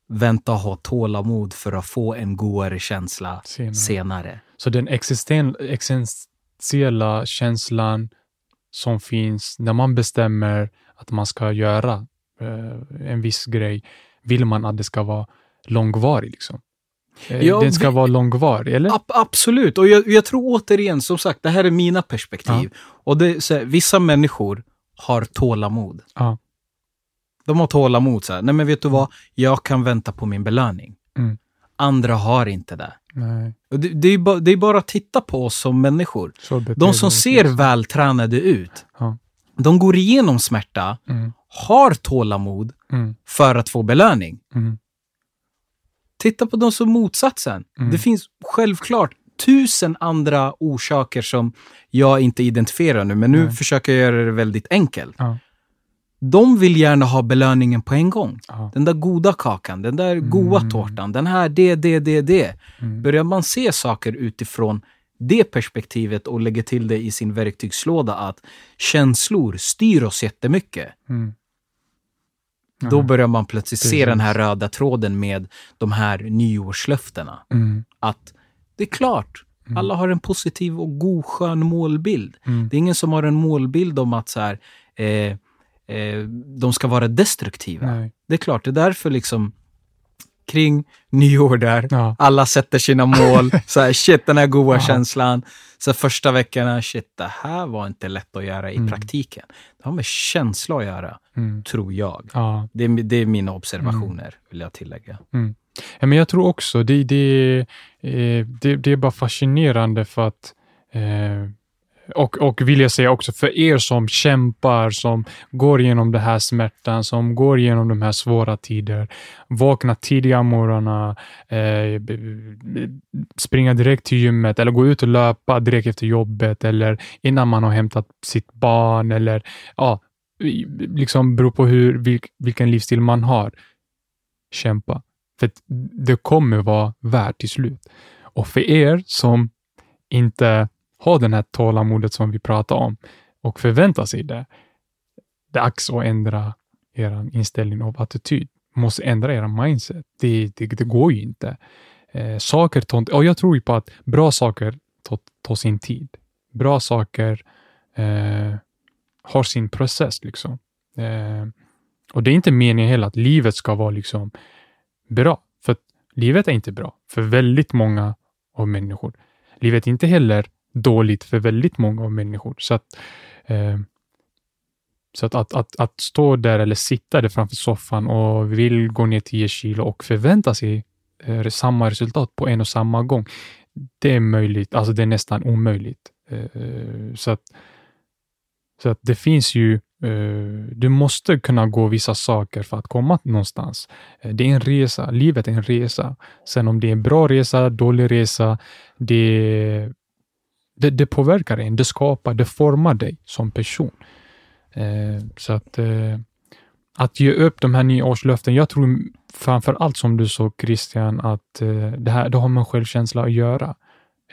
vänta och ha tålamod för att få en godare känsla senare. senare. Så den existen, existentiella känslan som finns när man bestämmer att man ska göra en viss grej, vill man att det ska vara långvarig liksom. Ja, den ska det, vara långvarig, eller? Ab- absolut, och jag, jag tror återigen, som sagt, det här är mina perspektiv. Ja. Och det, så här, vissa människor har tålamod. Ja. De har tålamod så här. Nej, men vet du vad? Jag kan vänta på min belöning. Mm. Andra har inte det. Nej. Det, det, är ba, det är bara att titta på oss som människor. De som ser vältränade ut, ja. De går igenom smärta, mm. har tålamod mm. för att få belöning. Mm. Titta på de som motsatsen. Mm. Det finns självklart tusen andra orsaker som jag inte identifierar nu, men nu Nej. försöker jag göra det väldigt enkelt. Ja. De vill gärna ha belöningen på en gång. Ja. Den där goda kakan, den där mm. goda tårtan, den här, det, det, det, det. Mm. Börjar man se saker utifrån det perspektivet och lägger till det i sin verktygslåda att känslor styr oss jättemycket. Mm. Då börjar man plötsligt Precis. se den här röda tråden med de här nyårslöftena. Mm. Att det är klart, mm. alla har en positiv och god skön målbild. Mm. Det är ingen som har en målbild om att så här, eh, eh, de ska vara destruktiva. Nej. Det är klart, det är därför liksom kring nyår där, ja. alla sätter sina mål. Så här, shit, den här goda ja. känslan. Så första veckan, shit, det här var inte lätt att göra i mm. praktiken. Det har med känsla att göra, mm. tror jag. Ja. Det, det är mina observationer, mm. vill jag tillägga. Mm. Ja, men jag tror också, det, det, det, det är bara fascinerande för att... Eh, Och, och vill jag säga också för er som kämpar, som går igenom den här smärtan, som går igenom de här svåra tider, vakna tidiga morgonar, eh, springa direkt till gymmet eller gå ut och löpa direkt efter jobbet eller innan man har hämtat sitt barn, eller ja, liksom beror på hur, vilk, vilken livsstil man har. Kämpa. För det kommer vara värt till slut. Och för er som inte ha den här tålamodet som vi pratar om och förvänta sig det. Dags att ändra er inställning och attityd. Måste ändra era mindset. Det, det, det går ju inte. Eh, saker tont, och jag tror ju på att bra saker tar ta sin tid. Bra saker eh, har sin process liksom. Eh, och det är inte meningen heller att livet ska vara liksom bra. För livet är inte bra för väldigt många av människor. Livet är inte heller dåligt för väldigt många av människor. Så att, eh, så att, att, att, att stå där eller sitta där framför soffan och vill gå ner tio kilo och förvänta sig eh, samma resultat på en och samma gång. Det är möjligt, alltså det är nästan omöjligt. Eh, så, att, så att det finns ju, eh, du måste kunna gå vissa saker för att komma någonstans. Eh, det är en resa, livet är en resa. Sen om det är en bra resa, dålig resa, det är Det, det påverkar en, det skapar, det formar dig som person. Eh, så att, eh, att ge upp de här nyårslöften, jag tror framförallt som du sa Christian, att eh, det, här, det har med självkänsla att göra.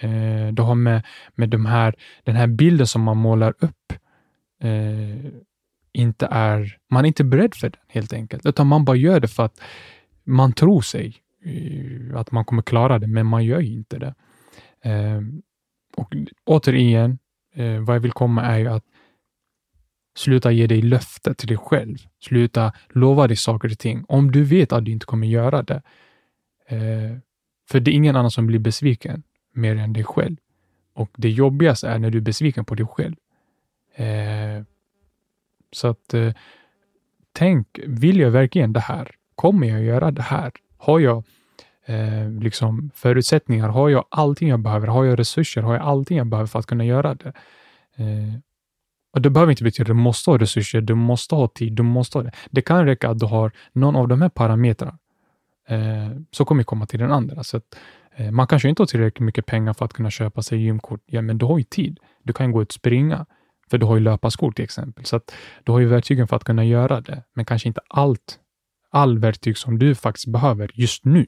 Eh, det har med, med de här, den här bilden som man målar upp, eh, inte är, man är inte beredd för den helt enkelt. Utan man bara gör det för att man tror sig eh, att man kommer klara det, men man gör ju inte det. Eh, Och återigen, eh, vad jag vill komma är ju att sluta ge dig löfte till dig själv. Sluta lova dig saker och ting. Om du vet att du inte kommer göra det. Eh, för det är ingen annan som blir besviken mer än dig själv. Och det jobbigaste är när du är besviken på dig själv. Eh, så att eh, tänk, vill jag verkligen det här? Kommer jag göra det här? Har jag... Eh, liksom förutsättningar, har jag allting jag behöver, har jag resurser, har jag allting jag behöver för att kunna göra det. Eh, och det behöver inte betyda att du måste ha resurser, du måste ha tid, du måste ha det. Det kan räcka att du har någon av de här parametrarna, eh, så kommer vi komma till den andra. Så att, eh, man kanske inte har tillräckligt mycket pengar för att kunna köpa sig gymkort, ja, men du har ju tid, du kan gå ut och springa för du har ju löparskor till exempel, så att du har ju verktygen för att kunna göra det, men kanske inte allt all verktyg som du faktiskt behöver just nu.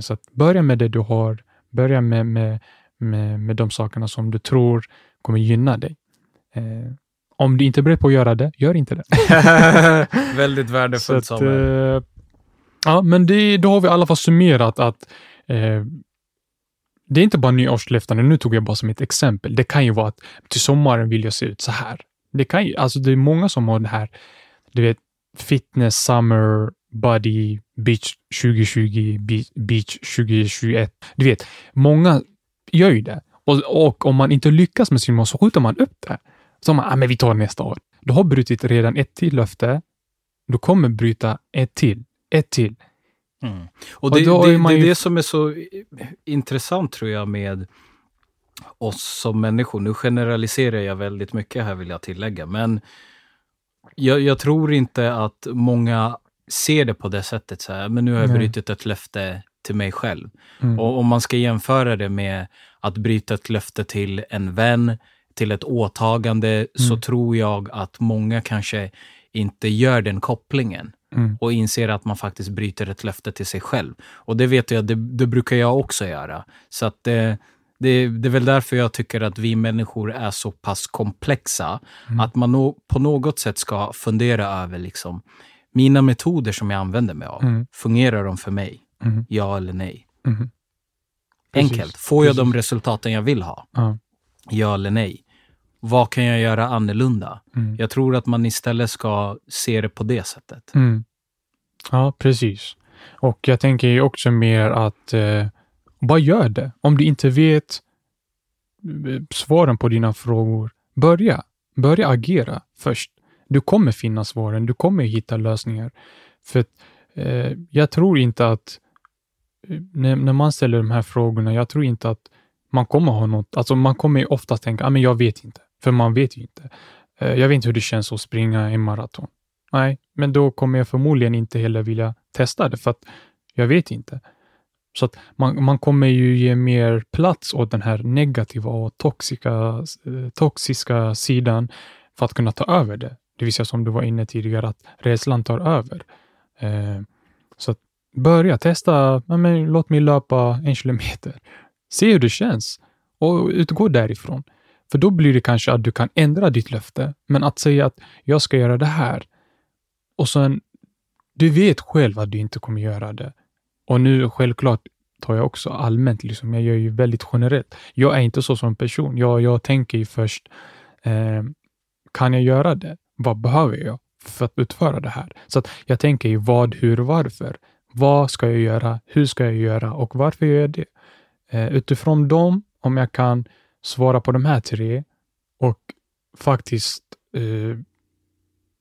Så att börja med det du har, börja med, med, med, med de sakerna som du tror kommer gynna dig. Eh, om du inte är beredd på att göra det, gör inte det. Väldigt värdefullt. Så att, eh, ja, men det, då har vi i alla fall summerat att eh, det är inte bara nyårslöften. Nu tog jag bara som ett exempel. Det kan ju vara att till sommaren vill jag se ut så här. Det kan ju, alltså det är många som har den här, du vet, fitness summer Body, Beach tjugohundratjugo, Beach tjugohundratjugoett. Du vet, många gör ju det. Och, och om man inte lyckas med sin mål så skjuter man upp det. Så man, ah, men vi tar nästa år. Du har brutit redan ett till löfte. Du kommer bryta ett till, ett till. Mm. Och det, och det, är det, ju... det är det som är så intressant tror jag med oss som människor. Nu generaliserar jag väldigt mycket här vill jag tillägga. Men jag, jag tror inte att många ser det på det sättet. Så här, men nu har jag brutit ett löfte till mig själv. Mm. Och om man ska jämföra det med att bryta ett löfte till en vän, till ett åtagande, mm. så tror jag att många kanske inte gör den kopplingen. Mm. Och inser att man faktiskt bryter ett löfte till sig själv. Och det vet jag, det, det brukar jag också göra. Så att det, det, det är väl därför jag tycker att vi människor är så pass komplexa. Mm. Att man no, på något sätt ska fundera över liksom, mina metoder som jag använder mig av. Mm. Fungerar de för mig? Mm. Ja eller nej? Mm. Enkelt. Får jag Precis. de resultaten jag vill ha? Ja. Ja eller nej? Vad kan jag göra annorlunda? Mm. Jag tror att man istället ska se det på det sättet. Mm. Ja, precis. Och jag tänker ju också mer att eh, bara gör det. Om du inte vet svaren på dina frågor, börja. Börja agera först. Du kommer finna svaren, du kommer hitta lösningar. För eh, jag tror inte att när, när man ställer de här frågorna, jag tror inte att man kommer ha något, alltså man kommer ju oftast tänka, ah, men jag vet inte. För man vet ju inte. Jag vet inte hur det känns att springa en maraton. Nej, men då kommer jag förmodligen inte heller vilja testa det. För att jag vet inte. Så att man, man kommer ju ge mer plats åt den här negativa och toxiska, toxiska sidan. För att kunna ta över det. Det vill säga som du var inne tidigare. Att rädslan tar över. Så att börja testa. Ah, men låt mig löpa en kilometer. Se hur det känns. Och utgå därifrån. För då blir det kanske att du kan ändra ditt löfte. Men att säga att jag ska göra det här. Och sen, du vet själv att du inte kommer göra det. Och nu självklart tar jag också allmänt. Liksom, jag gör ju väldigt generellt. Jag är inte så som person. Jag, jag tänker ju först. Eh, kan jag göra det? Vad behöver jag för att utföra det här? Så att jag tänker ju vad, hur, varför. Vad ska jag göra? Hur ska jag göra? Och varför gör jag det? Eh, utifrån dem, om jag kan svara på de här tre och faktiskt eh,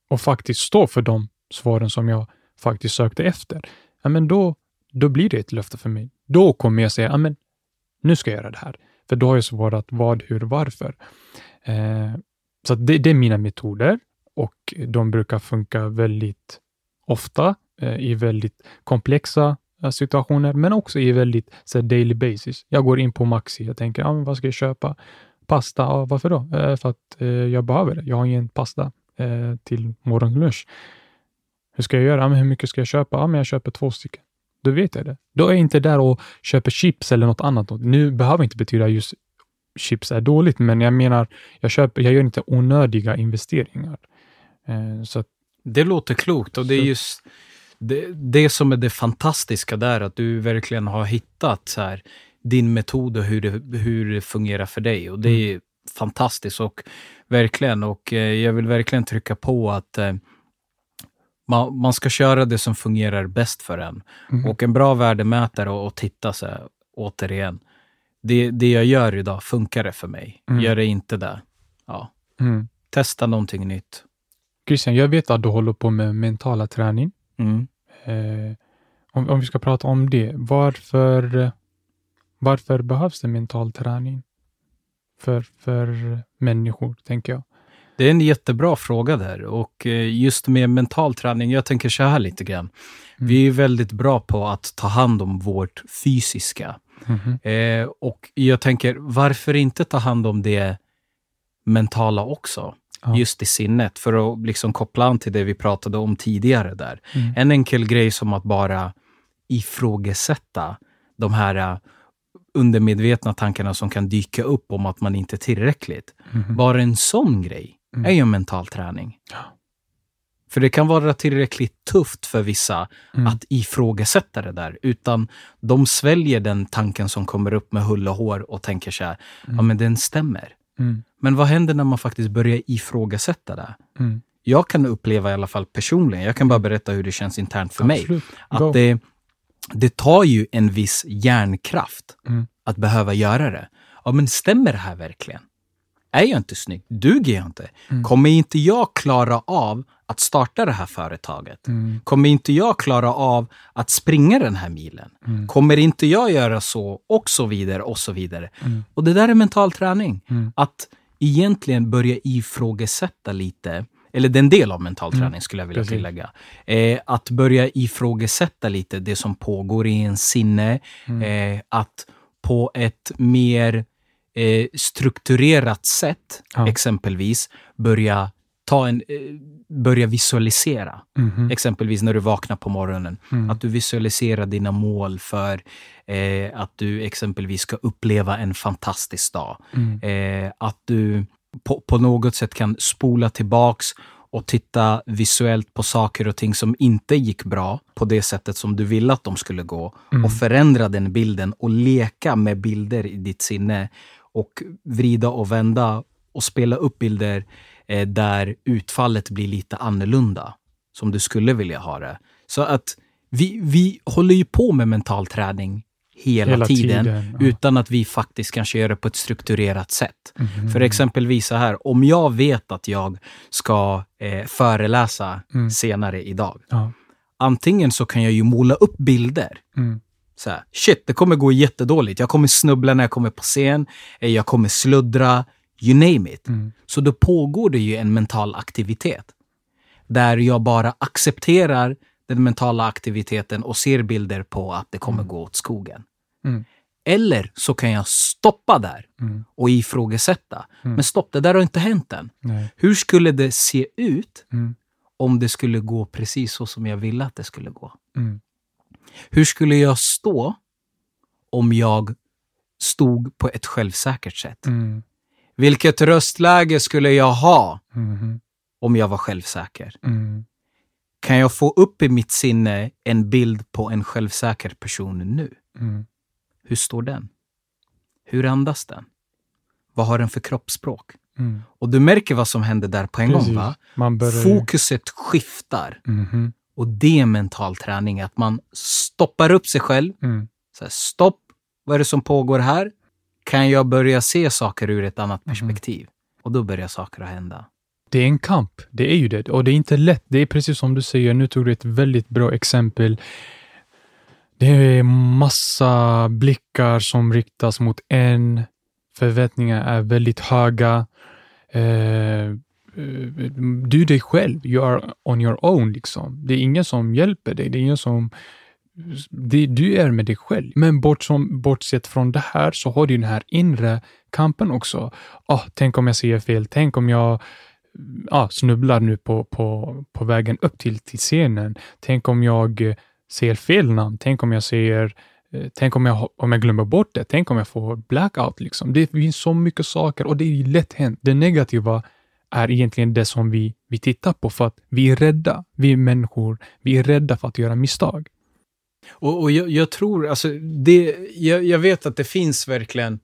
och faktiskt stå för de svaren som jag faktiskt sökte efter. Ja, men då, då blir det ett löfte för mig. Då kommer jag säga, ja, men nu ska jag göra det här. För då har jag svarat vad, hur, varför. Eh, så det, det är mina metoder och de brukar funka väldigt ofta eh, i väldigt komplexa situationer, men också i väldigt så daily basis. Jag går in på Maxi, jag tänker, ah, men vad ska jag köpa? Pasta, ah, varför då? Eh, för att eh, jag behöver det. Jag har ingen pasta eh, till morgonlunch. Hur ska jag göra? Ah, men hur mycket ska jag köpa? Ah, men jag köper två stycken. Då vet jag det. Då är jag inte där och köper chips eller något annat. Nu behöver inte betyda just chips är dåligt, men jag menar jag, köper, jag gör inte onödiga investeringar. Eh, så att, det låter klokt och det är just Det, det som är det fantastiska där att du verkligen har hittat så här, din metod och hur det, hur det fungerar för dig. Och det är mm. fantastiskt och verkligen. Och eh, jag vill verkligen trycka på att eh, man, man ska köra det som fungerar bäst för en. Mm. Och en bra värdemätare och, och titta så här, återigen. Det, det jag gör idag, funkar det för mig? Mm. Gör det inte det? Ja. Mm. Testa någonting nytt. Christian, jag vet att du håller på med mentala träning. Mm. Eh, om, om vi ska prata om det, varför varför behövs det mental träning för, för människor, tänker jag? Det är en jättebra fråga där, och just med mental träning, jag tänker så här lite grann. Mm. Vi är väldigt bra på att ta hand om vårt fysiska. Mm-hmm. eh, och jag tänker, varför inte ta hand om det mentala också? Just i sinnet, för att liksom koppla an till det vi pratade om tidigare där. Mm. En enkel grej som att bara ifrågasätta de här undermedvetna tankarna som kan dyka upp om att man inte är tillräckligt. Mm. Bara en sån grej mm. är ju mental träning. Ja. För det kan vara tillräckligt tufft för vissa mm. att ifrågasätta det där. Utan de sväljer den tanken som kommer upp med hull och hår och tänker så här, mm. ja men den stämmer. Mm. Men vad händer när man faktiskt börjar ifrågasätta det? Mm. jag kan uppleva i alla fall personligen, jag kan bara berätta hur det känns internt för Absolut. mig, att det, det tar ju en viss hjärnkraft mm. att behöva göra det. Ja, men stämmer det här verkligen? Är jag inte snygg? Duger jag inte? Mm. Kommer inte jag klara av att starta det här företaget? Mm. Kommer inte jag klara av att springa den här milen? Mm. Kommer inte jag göra så? Och så vidare och så vidare. Mm. Och det där är mental träning. Mm. Att egentligen börja ifrågasätta lite, eller den del av mental träning mm. skulle jag vilja Precis. tillägga. Eh, att börja ifrågasätta lite det som pågår i en sinne. Mm. Eh, att på ett mer eh, strukturerat sätt ja. exempelvis börja ta en, eh, börja visualisera. Mm-hmm. Exempelvis när du vaknar på morgonen. Mm. Att du visualiserar dina mål för eh, att du exempelvis ska uppleva en fantastisk dag. Mm. Eh, att du på, på något sätt kan spola tillbaks och titta visuellt på saker och ting som inte gick bra på det sättet som du ville att de skulle gå. Mm. Och förändra den bilden och leka med bilder i ditt sinne. Och vrida och vända och spela upp bilder eh, där utfallet blir lite annorlunda. Som du skulle vilja ha det. Så att vi, vi håller ju på med mental träning hela, hela tiden. tiden ja. Utan att vi faktiskt kanske gör det på ett strukturerat sätt. Mm-hmm. För exempelvis så här. Om jag vet att jag ska eh, föreläsa mm. senare idag. Ja. Antingen så kan jag ju måla upp bilder. Mm. Så här, shit, det kommer gå jättedåligt. Jag kommer snubbla när jag kommer på scen. Jag kommer sluddra. You name it. Mm. Så då pågår det ju en mental aktivitet. Där jag bara accepterar den mentala aktiviteten och ser bilder på att det kommer mm. gå åt skogen. Mm. Eller så kan jag stoppa där mm. och ifrågasätta. Mm. Men stopp, det där har inte hänt än. Nej. Hur skulle det se ut mm. om det skulle gå precis så som jag ville att det skulle gå? Mm. Hur skulle jag stå om jag stod på ett självsäkert sätt? Mm. Vilket röstläge skulle jag ha mm. om jag var självsäker? Mm. Kan jag få upp i mitt sinne en bild på en självsäker person nu? Mm. Hur står den? Hur andas den? Vad har den för kroppsspråk? Mm. Och du märker vad som händer där på en Precis. gång, va? Man börjar... Fokuset skiftar. Mm. Och det är mental träning. Att man stoppar upp sig själv. Mm. Så här, stopp. Vad är det som pågår här? Kan jag börja se saker ur ett annat perspektiv? Mm. Och då börjar saker att hända. Det är en kamp, det är ju det. Och det är inte lätt, det är precis som du säger. Nu tog du ett väldigt bra exempel. Det är massa blickar som riktas mot en. Förväntningar är väldigt höga. Eh, du är dig själv. You are on your own liksom. Det är ingen som hjälper dig. Det är ingen som... Det, du är med dig själv. Men bort som, bortsett från det här så har du den här inre kampen också. Ah, tänk om jag säger fel. Tänk om jag... Ah, snubblar nu på, på, på vägen upp till, till scenen. Tänk om jag säger fel namn. Tänk om jag säger, eh, tänk om jag, om jag glömmer bort det. Tänk om jag får blackout liksom. Det finns så mycket saker och det är lätt hänt. Det negativa är egentligen det som vi, vi tittar på för att vi är rädda. Vi är människor. Vi är rädda för att göra misstag. Och, och jag, jag tror, alltså det, jag, jag vet att det finns verkligen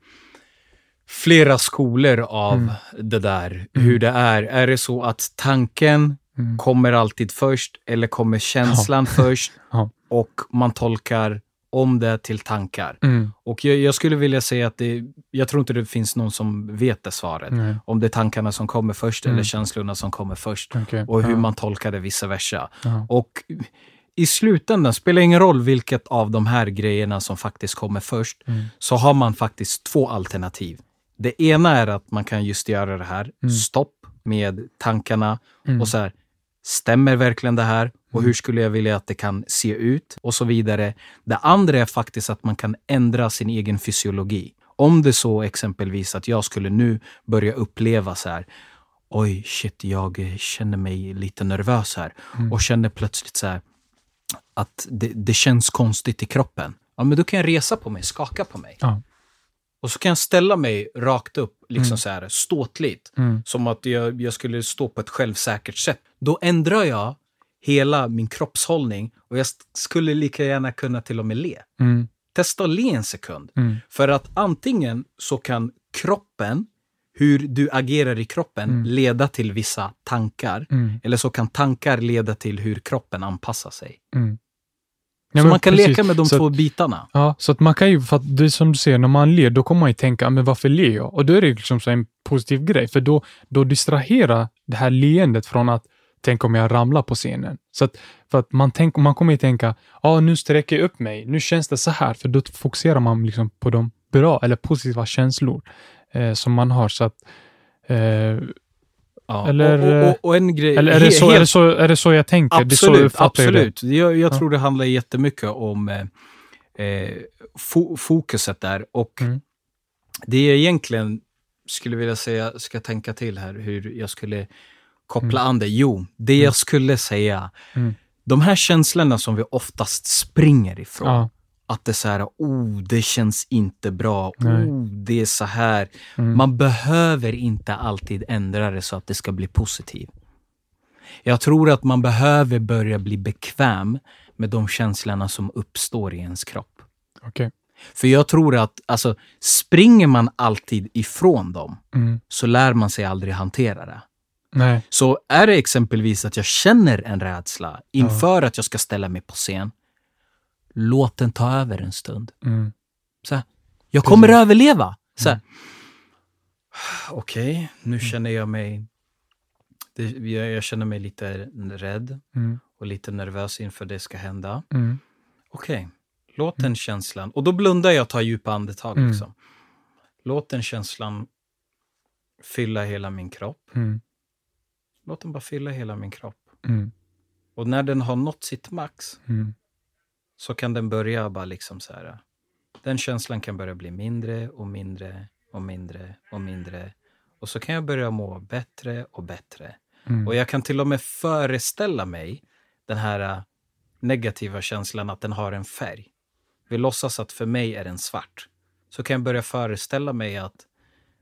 flera skolor av mm. det där, hur mm. det är. Är det så att tanken mm. kommer alltid först eller kommer känslan ja. först ja. och man tolkar om det till tankar. Mm. Och jag, jag skulle vilja säga att det, jag tror inte det finns någon som vet det svaret. Nej. Om det är tankarna som kommer först mm. eller känslorna som kommer först okay. och hur ja. man tolkar det vice versa. Ja. Och i slutändan spelar ingen roll vilket av de här grejerna som faktiskt kommer först mm. så har man faktiskt två alternativ. Det ena är att man kan just göra det här. Mm. Stopp med tankarna. Mm. Och så här, stämmer verkligen det här? Och hur skulle jag vilja att det kan se ut? Och så vidare. Det andra är faktiskt att man kan ändra sin egen fysiologi. Om det så exempelvis att jag skulle nu börja uppleva så här. Oj, shit, jag känner mig lite nervös här. Mm. Och känner plötsligt så här att det, det känns konstigt i kroppen. Ja, men då kan jag resa på mig, skaka på mig. Ja. Och så kan jag ställa mig rakt upp, liksom mm. så här ståtligt. Mm. Som att jag, jag skulle stå på ett självsäkert sätt. Då ändrar jag hela min kroppshållning. Och jag skulle lika gärna kunna till och med le. Mm. Testa att le en sekund. Mm. För att antingen så kan kroppen, hur du agerar i kroppen mm. leda till vissa tankar. Mm. Eller så kan tankar leda till hur kroppen anpassar sig. Mm. Ja, så man kan precis. leka med de så, två bitarna. Ja, så att man kan ju, för att det är som du säger, när man ler, då kommer man ju tänka, men varför ler jag? Och då är det liksom så en positiv grej. För då, då distraherar det här leendet från att tänk om jag ramlar på scenen. Så att, för att man, tänk, man kommer ju tänka, ja ah, nu sträcker jag upp mig, nu känns det så här. För då fokuserar man liksom på de bra eller positiva känslor eh, som man har. Så att... Eh, Ja, eller och, och, och en grej, eller är, det så, helt, är, det så, är det så jag tänker? Absolut, det så jag, absolut. Det. jag, jag ja. tror det handlar jättemycket om eh, fo- fokuset där och mm. det är egentligen, skulle vilja säga, ska tänka till här hur jag skulle koppla mm. an det. Jo, det mm. jag skulle säga, mm. de här känslorna som vi oftast springer ifrån, ja. Att det är så här, oh, det känns inte bra. Nej. Oh, det är så här. Mm. Man behöver inte alltid ändra det så att det ska bli positivt. Jag tror att man behöver börja bli bekväm med de känslorna som uppstår i ens kropp. Okay. För jag tror att alltså, springer man alltid ifrån dem mm. så lär man sig aldrig hantera det. Nej. Så är det exempelvis att jag känner en rädsla inför ja. Att jag ska ställa mig på scen. Låt den ta över en stund. Mm. Så här, jag kommer Precis. överleva. Så här. Mm. Okej, okay, nu mm. känner jag mig... Det, jag, jag känner mig lite rädd. Mm. Och lite nervös inför det ska hända. Mm. Okej, okay, låt mm. den känslan... Och då blundar jag och tar djupa andetag. Mm. Liksom. Låt den känslan fylla hela min kropp. Mm. Låt den bara fylla hela min kropp. Mm. Och när den har nått sitt max... Mm. Så kan den börja bara liksom så här. Den känslan kan börja bli mindre och mindre och mindre och mindre. Och så kan jag börja må bättre och bättre. Mm. Och jag kan till och med föreställa mig den här negativa känslan att den har en färg. Vi låtsas att för mig är den svart. Så kan jag börja föreställa mig att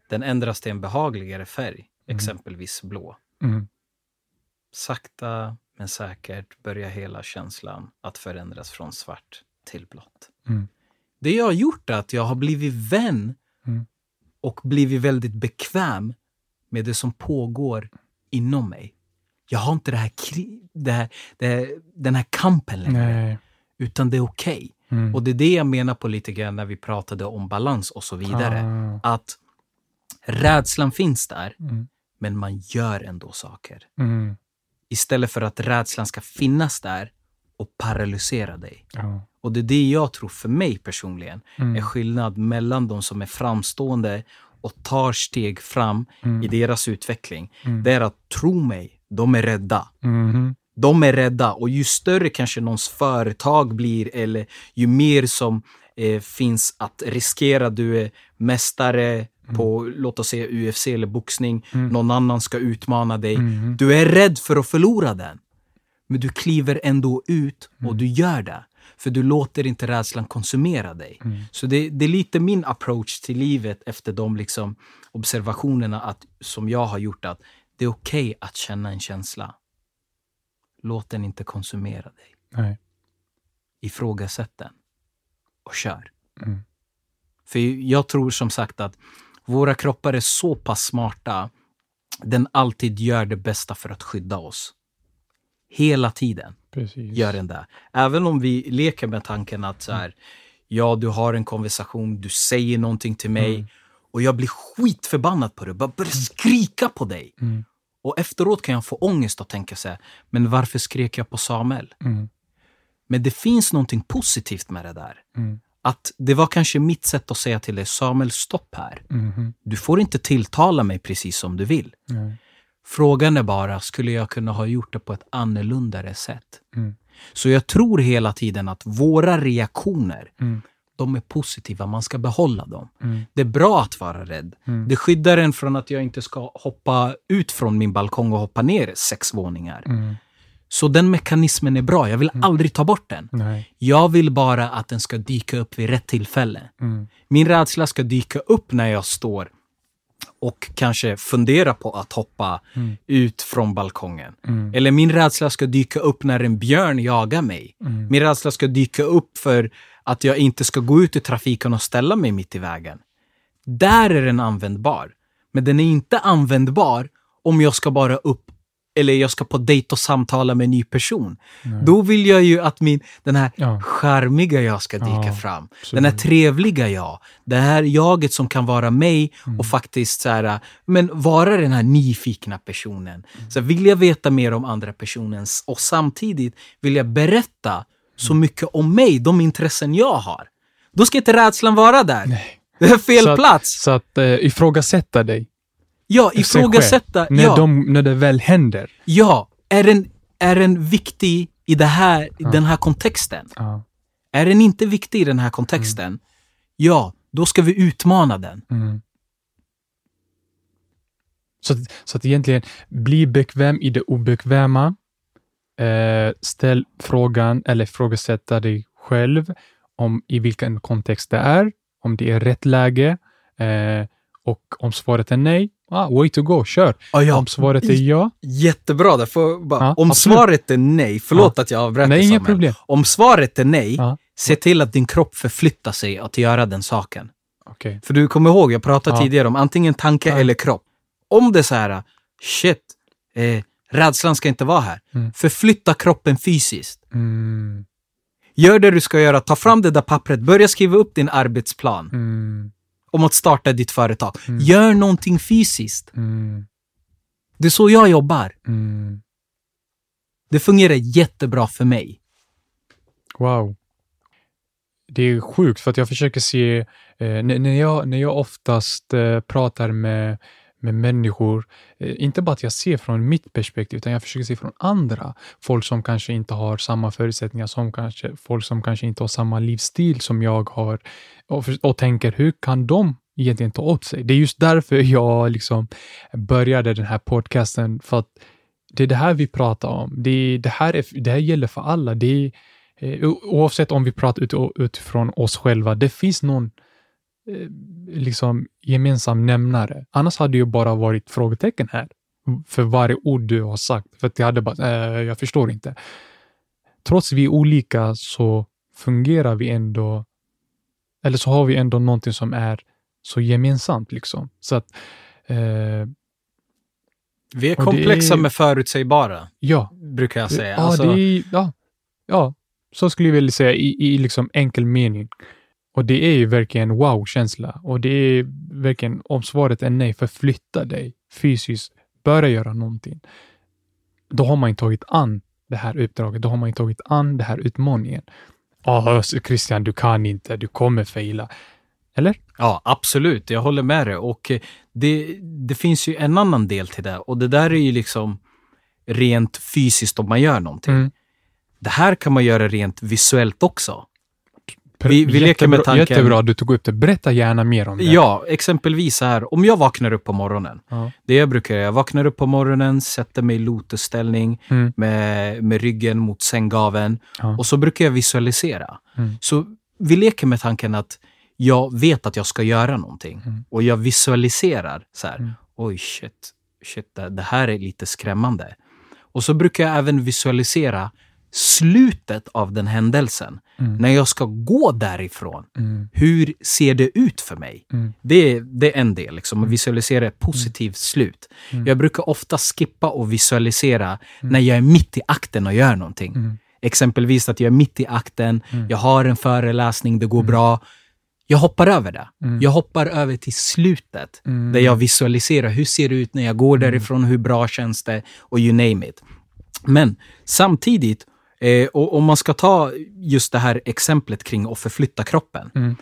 den ändras till en behagligare färg. Mm. Exempelvis blå. Mm. Sakta... Men säkert börjar hela känslan att förändras från svart till blått. Mm. Det jag har gjort är att jag har blivit vän mm. och blivit väldigt bekväm med det som pågår inom mig. Jag har inte det här, kri- det här, det här, den här kampen längre. Nej. Utan det är okej. Okay. Mm. Och det är det jag menar på lite grann när vi pratade om balans och så vidare. Ah. Att rädslan finns där, mm. men man gör ändå saker. Mm. Istället för att rädslan ska finnas där och paralysera dig. Ja. Och det är det jag tror för mig personligen mm. är skillnad mellan de som är framstående och tar steg fram mm. i deras utveckling. Mm. Det är att, tro mig, de är rädda. Mm. De är rädda och ju större kanske någons företag blir eller ju mer som eh, finns att riskera, du är mästare på, mm. låt oss säga U F C eller boxning, mm. någon annan ska utmana dig. Mm. Du är rädd för att förlora den. Men du kliver ändå ut och mm. du gör det. För du låter inte rädslan konsumera dig. Mm. Så det, det är lite min approach till livet efter de liksom observationerna att, som jag har gjort, att det är okej okay att känna en känsla. Låt den inte konsumera dig. Nej. Ifrågasätt den. Och kör. Mm. För jag tror som sagt att våra kroppar är så pass smarta. Den alltid gör det bästa för att skydda oss. Hela tiden Precis. Gör den där. Även om vi leker med tanken att så här, mm. ja, du har en konversation, du säger någonting till mig mm. och jag blir skitförbannad på dig. Bara börjar skrika på dig. Mm. Och efteråt kan jag få ångest och tänka så här, men varför skrek jag på Samuel? Mm. Men det finns någonting positivt med det där. Mm. Att det var kanske mitt sätt att säga till dig, Samuel, stopp här. Mm-hmm. Du får inte tilltala mig precis som du vill. Mm. Frågan är bara, skulle jag kunna ha gjort det på ett annorlunda sätt? Mm. Så jag tror hela tiden att våra reaktioner, mm. de är positiva. Man ska behålla dem. Mm. Det är bra att vara rädd. Mm. Det skyddar en från att jag inte ska hoppa ut från min balkong och hoppa ner sex våningar. Mm. Så den mekanismen är bra. Jag vill mm. aldrig ta bort den. Nej. Jag vill bara att den ska dyka upp vid rätt tillfälle. Mm. Min rädsla ska dyka upp när jag står och kanske fundera på att hoppa mm. ut från balkongen. Mm. Eller min rädsla ska dyka upp när en björn jagar mig. Mm. Min rädsla ska dyka upp för att jag inte ska gå ut i trafiken och ställa mig mitt i vägen. Där är den användbar. Men den är inte användbar om jag ska bara upp eller jag ska på dejt och samtala med en ny person. Mm. Då vill jag ju att min, den här ja. charmiga jag ska dyka ja, fram. Absolut. Den här trevliga jag. Det här jaget som kan vara mig mm. och faktiskt så här, men vara den här nyfikna personen. Mm. Så vill jag veta mer om andra personen och samtidigt vill jag berätta mm. så mycket om mig, de intressen jag har. Då ska inte rädslan vara där. Nej. Det är fel så plats. Att, så att eh, ifrågasätta dig. Ja, ifrågasätta. När, ja. De, när det väl händer. Ja, är den, är den viktig i det här, ja. den här kontexten? Ja. Är den inte viktig i den här kontexten? Mm. Ja, då ska vi utmana den. Mm. Så, så att egentligen, bli bekväm i det obekväma. Eh, ställ frågan eller ifrågasätta dig själv om i vilken kontext det är. Om det är rätt läge. Eh, och om svaret är nej. Ah, way to go, kör. Ah, ja. Om svaret är ja. Jättebra, därför bara, ah, om absolut. svaret är nej, förlåt ah. att jag avbryter. Nej, inga problem. Om svaret är nej, ah. se till att din kropp förflyttar sig att göra den saken. Okay. För du kommer ihåg, jag pratade ah. tidigare om antingen tanke ah. eller kropp. Om det är så här, shit, eh, rädslan ska inte vara här. Mm. Förflytta kroppen fysiskt. Mm. Gör det du ska göra, ta fram det där pappret, börja skriva upp din arbetsplan. Mm. Om att starta ditt företag. Mm. Gör någonting fysiskt. Mm. Det är så jag jobbar. Mm. Det fungerar jättebra för mig. Wow. Det är sjukt för att jag försöker se... Eh, när, jag, när jag oftast eh, pratar med, med människor. Eh, inte bara att jag ser från mitt perspektiv. Utan jag försöker se från andra. Folk som kanske inte har samma förutsättningar. Som kanske, folk som kanske inte har samma livsstil som jag har. Och, och tänker, hur kan de egentligen ta åt sig? Det är just därför jag liksom började den här podcasten. För att det är det här vi pratar om. Det, det, här, är, det här gäller för alla. Det är, oavsett om vi pratar ut, utifrån oss själva. Det finns någon liksom, gemensam nämnare. Annars hade det ju bara varit frågetecken här. För varje ord du har sagt. För att jag hade bara, äh, jag förstår inte. Trots vi är olika så fungerar vi ändå. Eller så har vi ändå någonting som är så gemensamt liksom. Så att, eh, vi är komplexa är, med förutsägbara. Ja. Brukar jag säga. Ja, alltså, det är, ja, ja så skulle jag vilja säga i, i liksom enkel mening. Och det är ju verkligen wow-känsla. Och det är verkligen, om svaret är nej, förflytta dig fysiskt. Börja göra någonting. Då har man ju tagit an det här uppdraget. Då har man ju tagit an det här utmaningen. Ja, oh, Christian, du kan inte. Du kommer fejla. Eller? Ja, absolut. Jag håller med dig. Och det, det finns ju en annan del till det. Och det där är ju liksom rent fysiskt om man gör någonting. Mm. Det här kan man göra rent visuellt också. Vi, vi leker med tanken. Jättebra, du tog upp det. Berätta gärna mer om det. Ja, exempelvis så här. Om jag vaknar upp på morgonen. Ja. Det jag brukar göra. Jag vaknar upp på morgonen, sätter mig i lotusställning mm. med, med ryggen mot sänggaveln. Ja. Och så brukar jag visualisera. Mm. Så vi leker med tanken att jag vet att jag ska göra någonting. Mm. Och jag visualiserar så här. Mm. Oj, shit. shit det, det här är lite skrämmande. Och så brukar jag även visualisera slutet av den händelsen. Mm. När jag ska gå därifrån. Mm. Hur ser det ut för mig? Mm. Det, det är en del. Liksom, att visualisera ett positivt mm. slut. Mm. Jag brukar ofta skippa och visualisera mm. när jag är mitt i akten och gör någonting. Mm. Exempelvis att jag är mitt i akten. Mm. Jag har en föreläsning. Det går mm. bra. Jag hoppar över det. Mm. Jag hoppar över till slutet. Mm. Där jag visualiserar. Hur ser det ut när jag går därifrån? Hur bra känns det? Och you name it. Men samtidigt Eh, och om man ska ta just det här exemplet kring att förflytta kroppen. Mm.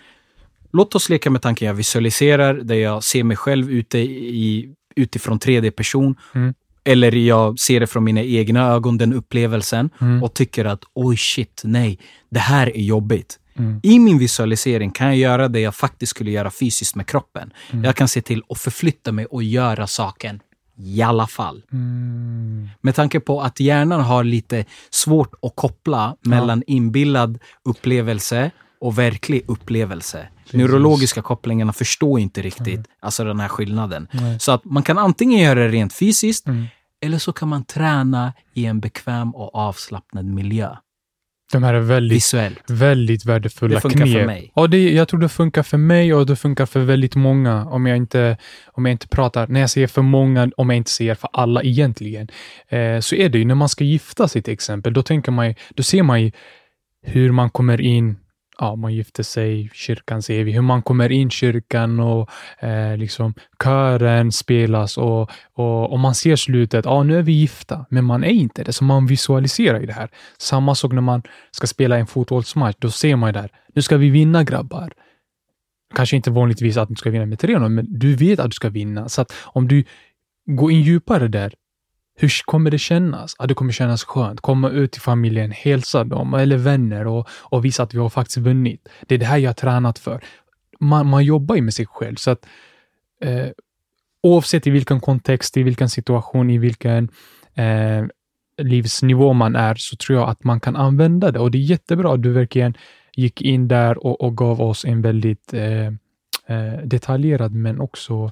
Låt oss leka med tanken jag visualiserar där jag ser mig själv ute i, utifrån tre D-person. Mm. Eller jag ser det från mina egna ögon, den upplevelsen. Mm. Och tycker att oj shit, nej, det här är jobbigt. Mm. I min visualisering kan jag göra det jag faktiskt skulle göra fysiskt med kroppen. Mm. Jag kan se till att förflytta mig och göra saken. I alla fall. Mm. Med tanke på att hjärnan har lite svårt att koppla mellan ja. inbillad upplevelse och verklig upplevelse. Precis. Neurologiska kopplingarna förstår inte riktigt mm. alltså den här skillnaden. Nej. Så att man kan antingen göra det rent fysiskt mm. eller så kan man träna i en bekväm och avslappnad miljö. de här är väldigt, visuellt. Väldigt värdefulla knep. Det funkar knep. För mig. Ja, det, jag tror det funkar för mig och det funkar för väldigt många. Om jag inte, om jag inte pratar, när jag säger för många, om jag inte säger för alla egentligen. Eh, så är det ju när man ska gifta sig till exempel. Då tänker man, då ser man ju hur man kommer in. Ja, man gifter sig, kyrkan ser vi. Hur man kommer in kyrkan och eh, liksom kören spelas och, och, och man ser slutet. Ja, nu är vi gifta. Men man är inte det. Så man visualiserar ju det här. Samma sak när man ska spela en fotbollsmatch. Då ser man ju där. Nu ska vi vinna, grabbar. Kanske inte vanligtvis att du ska vinna med tre noll. Men du vet att du ska vinna. Så att om du går in djupare där. Hur kommer det kännas? Ja, det kommer kännas skönt. Komma ut till familjen, hälsa dem eller vänner och, och visa att vi har faktiskt vunnit. Det är det här jag har tränat för. Man, man jobbar ju med sig själv. Så att, eh, oavsett i vilken kontext, i vilken situation, i vilken eh, livsnivå man är, så tror jag att man kan använda det. Och det är jättebra att du verkligen gick in där och, och gav oss en väldigt eh, eh, detaljerad men också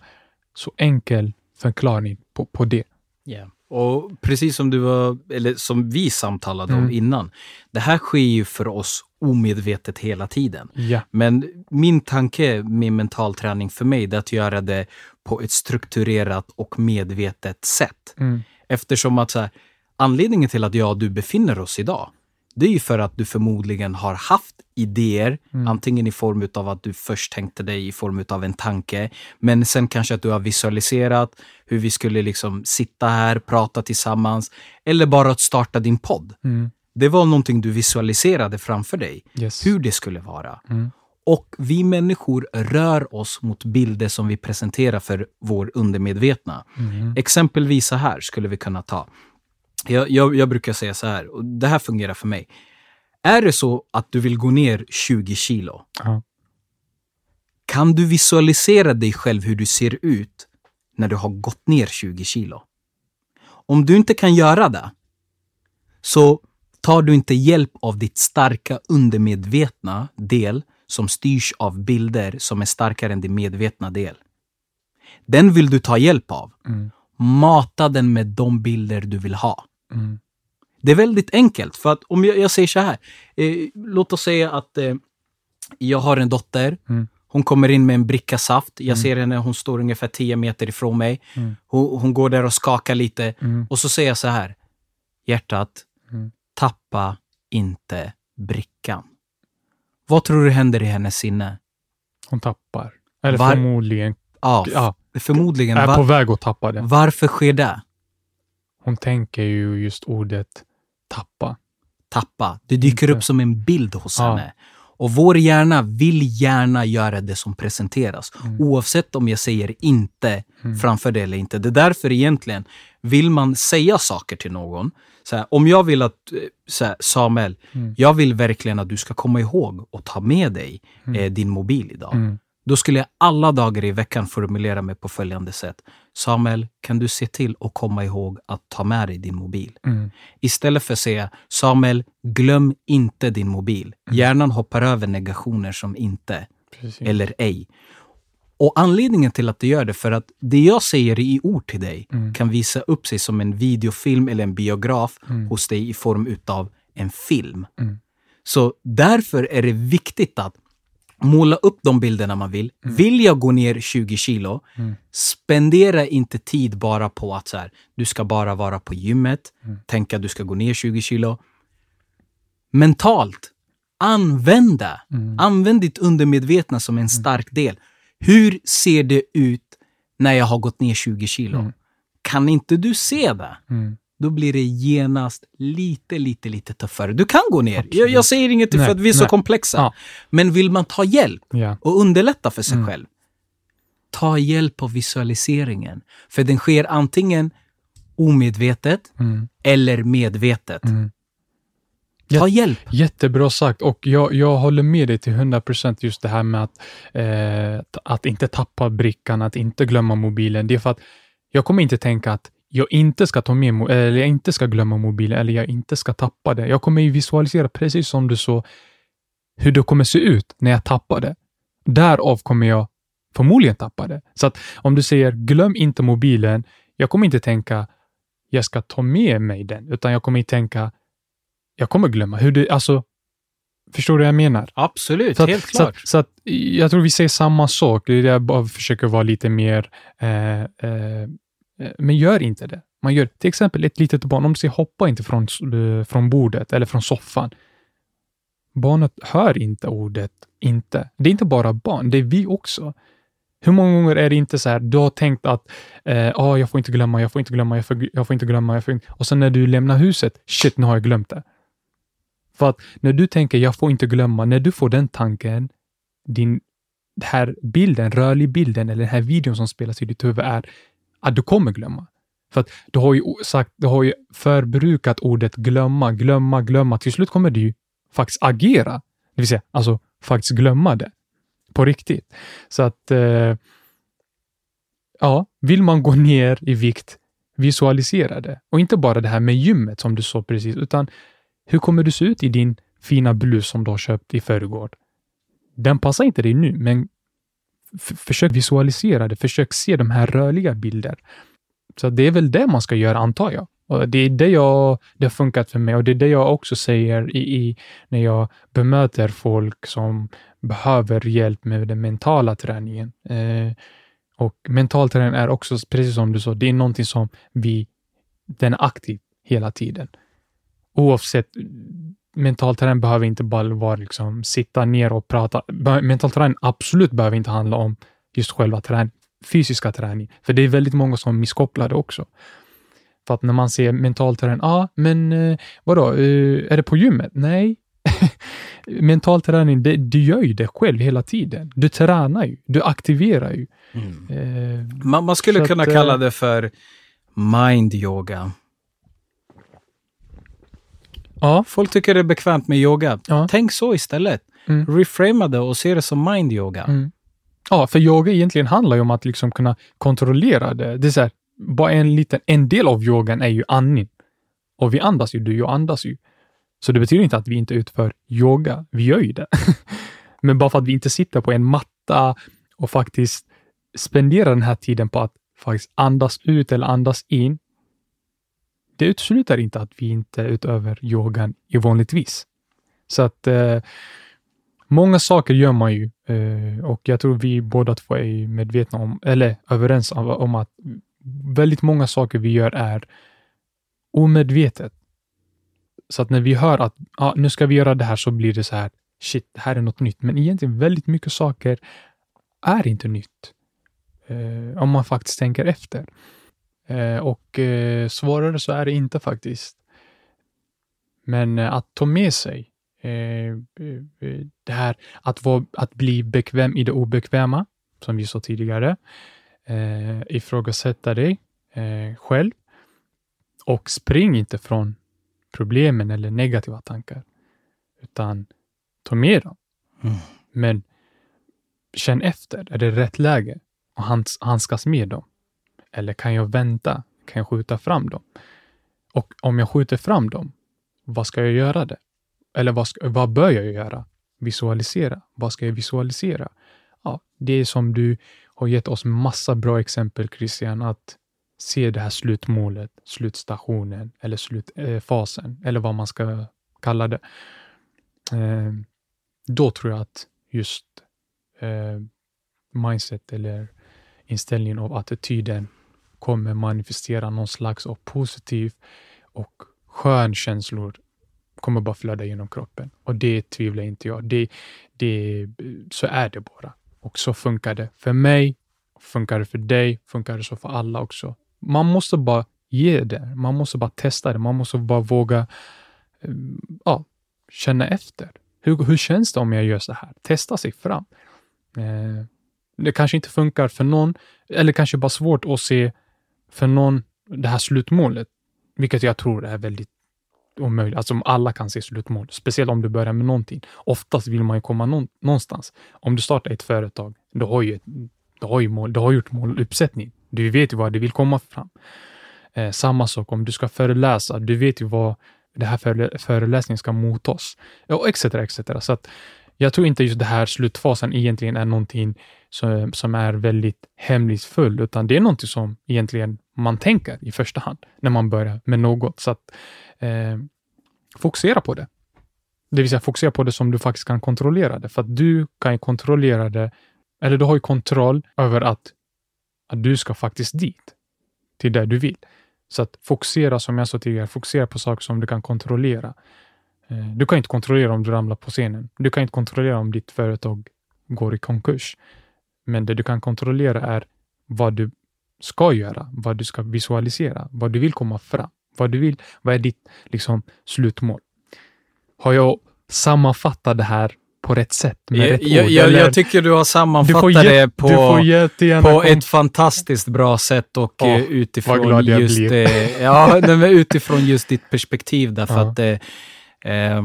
så enkel förklaring på, på det. Ja. Yeah. Och precis som du var, eller som vi samtalade mm. om innan, det här sker ju för oss omedvetet hela tiden. Yeah. Men min tanke med mental träning för mig är att göra det på ett strukturerat och medvetet sätt. Mm. Eftersom att så här, anledningen till att jag och du befinner oss idag, det är ju för att du förmodligen har haft idéer, mm. antingen i form av att du först tänkte dig i form av en tanke, men sen kanske att du har visualiserat hur vi skulle liksom sitta här, prata tillsammans, eller bara att starta din podd. Mm. Det var någonting du visualiserade framför dig, yes. hur det skulle vara. Mm. Och vi människor rör oss mot bilder som vi presenterar för vår undermedvetna. Mm. Exempelvis så här skulle vi kunna ta. Jag, jag, jag brukar säga så här, och det här fungerar för mig. Är det så att du vill gå ner tjugo kilo? Ja. Kan du visualisera dig själv hur du ser ut när du har gått ner tjugo kilo? Om du inte kan göra det, så tar du inte hjälp av ditt starka undermedvetna del som styrs av bilder som är starkare än din medvetna del. Den vill du ta hjälp av. Mm. Mata den med de bilder du vill ha. Mm. Det är väldigt enkelt. För att om jag, jag säger så här. Eh, låt oss säga att eh, jag har en dotter. Mm. Hon kommer in med en bricka saft. Jag mm. ser henne, hon står ungefär tio meter ifrån mig. Mm. Hon, hon går där och skakar lite. Mm. Och så säger jag så här. Hjärtat, mm. tappa inte brickan. Vad tror du händer i hennes sinne? Hon tappar. Eller Var- förmodligen. Ja, ja. Förmodligen är var- på väg att tappa det. Varför sker det? Hon tänker ju just ordet tappa. Tappa. Det dyker Inte. Upp som en bild hos ja. henne. Och vår hjärna vill gärna göra det som presenteras. Mm. Oavsett om jag säger inte mm. framför det eller inte. Det är därför egentligen vill man säga saker till någon. Så här, om jag vill att så här, Samuel, mm. jag vill verkligen att du ska komma ihåg och ta med dig mm. eh, din mobil idag. Mm. Då skulle jag alla dagar i veckan formulera mig på följande sätt. Samuel, kan du se till att komma ihåg att ta med dig din mobil? Mm. Istället för att säga, Samuel, glöm inte din mobil. Mm. Hjärnan hoppar över negationer som inte Precis. Eller ej. Och anledningen till att det gör det, för att det jag säger i ord till dig mm. kan visa upp sig som en videofilm eller en biograf mm. hos dig i form utav en film. Mm. Så därför är det viktigt att måla upp de bilderna man vill. Mm. Vill jag gå ner tjugo kilo? Mm. Spendera inte tid bara på att så här, du ska bara vara på gymmet. Mm. Tänka att du ska gå ner tjugo kilo. Mentalt. Använda. Mm. Använd ditt undermedvetna som en stark del. Hur ser det ut när jag har gått ner tjugo kilo? Mm. Kan inte du se det? Mm. Då blir det genast lite, lite, lite tuffare. Du kan gå ner. Jag, jag säger inget nej, för att vi är nej. så komplexa. Ja. Men vill man ta hjälp ja. och underlätta för sig mm. själv, ta hjälp av visualiseringen. För den sker antingen omedvetet mm. eller medvetet. Mm. Ta hjälp. Jättebra sagt. Och jag, jag håller med dig till hundra procent just det här med att, eh, att inte tappa brickan, att inte glömma mobilen. Det är för att jag kommer inte tänka att jag inte ska ta med, eller jag inte ska glömma mobilen, eller jag inte ska tappa det. Jag kommer ju visualisera precis som du sa hur det kommer se ut när jag tappar det. Därav kommer jag förmodligen tappa det. Så att om du säger glöm inte mobilen, jag kommer inte tänka jag ska ta med mig den, utan jag kommer tänka jag kommer glömma hur det, alltså Förstår du vad jag menar? Absolut, så att, helt klart. Så att, så att, jag tror vi säger samma sak. Det är det jag bara försöker vara lite mer... Eh, eh, men gör inte det. Man gör till exempel ett litet barn. Om du säger hoppa inte från, från bordet eller från soffan. Barnet hör inte ordet inte. Det är inte bara barn, det är vi också. Hur många gånger är det inte så här, du har tänkt att eh, ah, jag får inte glömma, jag får inte glömma, jag får, jag får inte glömma. Jag får inte. Och sen när du lämnar huset, shit, nu har jag glömt det. För att när du tänker, jag får inte glömma, när du får den tanken, din den här bilden, rörlig bilden eller den här videon som spelas i ditt huvud är att du kommer glömma. För att du har ju sagt, du har ju förbrukat ordet glömma, glömma, glömma. Till slut kommer du faktiskt agera. Det vill säga, alltså faktiskt glömma det. På riktigt. Så att eh, ja, vill man gå ner i vikt, visualisera det. Och inte bara det här med gymmet som du sa precis, utan hur kommer du se ut i din fina blus som du har köpt i förrgår? Den passar inte dig nu, men f- försök visualisera det. Försök se de här rörliga bilder. Så det är väl det man ska göra, antar jag. Och det är det jag, det har funkat för mig, och det är det jag också säger i, i, när jag bemöter folk som behöver hjälp med den mentala träningen. Eh, och mental träning är också, precis som du sa, det är någonting som vi, den är aktiv hela tiden. Oavsett, mental träning behöver inte bara vara liksom, sitta ner och prata. Mental träning absolut behöver inte handla om just själva träning, fysiska träning. För det är väldigt många som misskopplar det också. För att när man ser mental träning, ja, ah, men eh, vadå, eh, är det på gymmet? Nej. Mental träning, det, du gör ju det själv hela tiden. Du tränar ju, du aktiverar ju. Mm. Eh, man, man skulle kunna att, kalla det för mind yoga. Ja. Folk tycker det är bekvämt med yoga. Ja. Tänk så istället. Mm. Reframa det och se det som mind yoga. Mm. Ja, för yoga egentligen handlar ju om att liksom kunna kontrollera det. Det är så här, bara en liten, en del av yogan är ju andning. Och vi andas ju, du och jag andas ju. Så det betyder inte att vi inte utför yoga. Vi gör ju det. Men bara för att vi inte sitter på en matta och faktiskt spenderar den här tiden på att faktiskt andas ut eller andas in. Det utesluter inte att vi inte utöver yogan i vanligtvis. Så att eh, många saker gör man ju. Eh, och jag tror vi båda två är medvetna om, eller överens om, om att väldigt många saker vi gör är omedvetet. Så att när vi hör att ah, nu ska vi göra det här, så blir det så här, shit, det här är något nytt. Men egentligen väldigt mycket saker är inte nytt. Eh, om man faktiskt tänker efter. Eh, och eh, svårare så är det inte faktiskt. Men eh, att ta med sig eh, det här, att, vara, att bli bekväm i det obekväma, som vi sa tidigare. Eh, ifrågasätta dig eh, själv, och spring inte från problemen eller negativa tankar, utan ta med dem. Mm. Men känn efter, är det rätt läge och hands, handskas med dem, eller kan jag vänta, kan jag skjuta fram dem, och om jag skjuter fram dem, vad ska jag göra det, eller vad, ska, vad bör jag göra? Visualisera, vad ska jag visualisera? Ja, det är som du har gett oss massa bra exempel, Christian, att se det här slutmålet, slutstationen eller slutfasen, eller vad man ska kalla det. Eh, då tror jag att just eh, mindset eller inställningen av attityden kommer manifestera någon slags av positiv och skön känslor, kommer bara flöda genom kroppen. Och det tvivlar inte jag. Det, det, så är det bara. Och så funkar det för mig, funkar det för dig, funkar det så för alla också. Man måste bara ge det, man måste bara testa det, man måste bara våga ja, känna efter. Hur, hur känns det om jag gör så här? Testa sig fram. Eh, det kanske inte funkar för någon, eller kanske bara svårt att se för någon det här slutmålet, vilket jag tror är väldigt omöjligt. Alltså om alla kan se slutmål, speciellt om du börjar med någonting. Oftast vill man ju komma någonstans. Om du startar ett företag, du har ju, ett, du har ju mål, du har gjort måluppsättning. Du vet ju vad du vill komma fram. Eh, samma sak om du ska föreläsa, du vet ju vad det här före, föreläsningen ska mottas. Och et cetera, et cetera. Så att jag tror inte just det här slutfasen egentligen är någonting som, som är väldigt hemlighetsfull, utan det är någonting som egentligen man tänker i första hand när man börjar med något. Så att eh, fokusera på det. Det vill säga fokusera på det som du faktiskt kan kontrollera det. För att du kan kontrollera det. Eller du har ju kontroll över att, att du ska faktiskt dit. Till där du vill. Så att fokusera, som jag sa tidigare, fokusera på saker som du kan kontrollera. Du kan inte kontrollera om du ramlar på scenen. Du kan inte kontrollera om ditt företag går i konkurs. Men det du kan kontrollera är vad du ska göra. Vad du ska visualisera. Vad du vill komma fram. Vad du vill. Vad är ditt liksom, slutmål. Har jag sammanfattat det här på rätt sätt? Med jag, rätt jag, ord, jag, jag tycker du har sammanfattat du det på, på ett fantastiskt bra sätt och ja, utifrån, just, eh, ja, utifrån just ditt perspektiv. Därför ja. att eh, eh,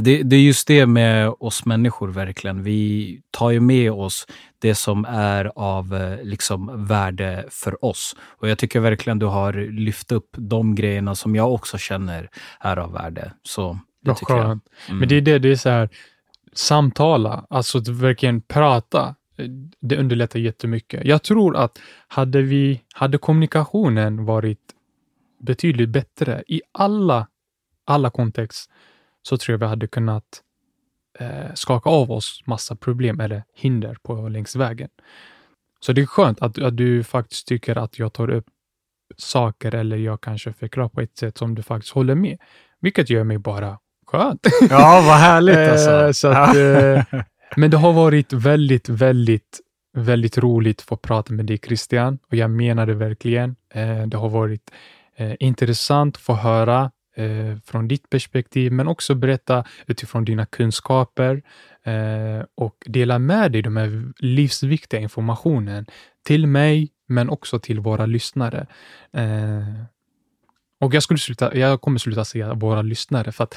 det, det är just det med oss människor verkligen. Vi tar ju med oss det som är av liksom, värde för oss. Och jag tycker verkligen du har lyft upp de grejerna som jag också känner är av värde. Så... Det ja, mm. Men det är det, det är så här samtala, alltså att verkligen prata, det underlättar jättemycket. Jag tror att hade vi hade kommunikationen varit betydligt bättre i alla alla kontext, så tror jag vi hade kunnat eh, skaka av oss massa problem eller hinder på längs vägen. Så det är skönt att, att du faktiskt tycker att jag tar upp saker eller jag kanske förklarar på ett sätt som du faktiskt håller med, vilket gör mig bara skönt. Ja, vad härligt alltså. Så att, eh, men det har varit väldigt, väldigt, väldigt roligt att få prata med dig, Christian. Och jag menar det verkligen. Eh, det har varit eh, intressant att få höra eh, från ditt perspektiv. Men också berätta utifrån dina kunskaper. Eh, och dela med dig de här livsviktiga informationen. Till mig, men också till våra lyssnare. Eh, Och jag, skulle sluta, jag kommer sluta säga våra lyssnare, för att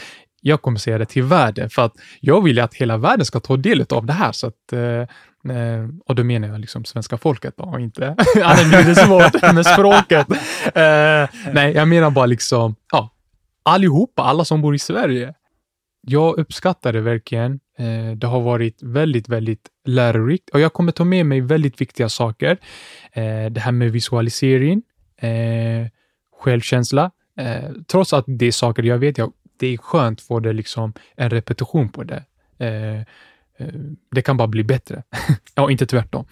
jag kommer säga det till världen. För att jag vill att hela världen ska ta del av det här. Så att, eh, och då menar jag liksom svenska folket. Då, inte. Annars blir det svårt med språket. Eh, nej, jag menar bara liksom ja, allihopa, alla som bor i Sverige. Jag uppskattar det verkligen. Eh, det har varit väldigt, väldigt lärorikt. Och jag kommer ta med mig väldigt viktiga saker. Eh, det här med visualisering. Eh, självkänsla. Eh, trots att det är saker jag vet, jag, det är skönt att få det liksom en repetition på det. Eh, eh, det kan bara bli bättre. Ja, inte tvärtom.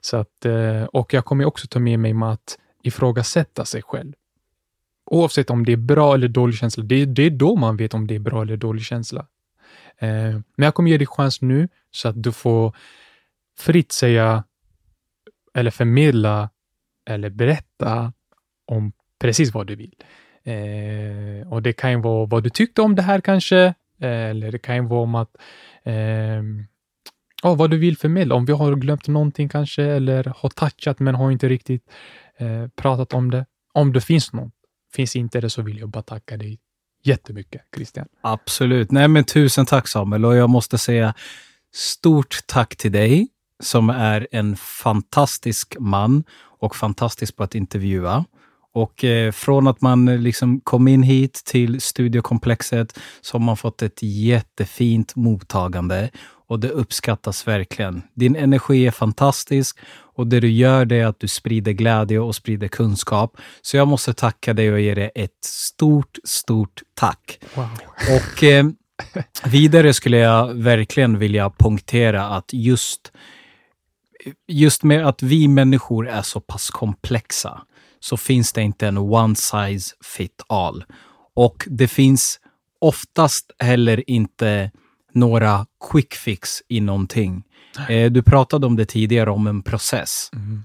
Så att, eh, och jag kommer också ta med mig med att ifrågasätta sig själv. Oavsett om det är bra eller dålig känsla. Det, det är då man vet om det är bra eller dålig känsla. Eh, men jag kommer ge dig chans nu så att du får fritt säga eller förmedla eller berätta om precis vad du vill. Eh, och det kan ju vara vad du tyckte om det här kanske. Eh, eller det kan ju vara om att eh, ja, vad du vill förmedla. Om vi har glömt någonting kanske. Eller har touchat men har inte riktigt eh, pratat om det. Om det finns något. Finns inte det så vill jag bara tacka dig jättemycket, Christian. Absolut. Nej, men tusen tack, Samuel. Och jag måste säga stort tack till dig. Som är en fantastisk man. Och fantastisk på att intervjua. Och från att man liksom kom in hit till studiokomplexet så har man fått ett jättefint mottagande. Och det uppskattas verkligen. Din energi är fantastisk. Och det du gör det är att du sprider glädje och sprider kunskap. Så jag måste tacka dig och ge dig ett stort, stort tack. Wow. Och eh, vidare skulle jag verkligen vilja punktera att just, just med att vi människor är så pass komplexa. Så finns det inte en one size fit all. Och det finns oftast heller inte några quick fix i någonting. Eh, du pratade om det tidigare, om en process. Mm.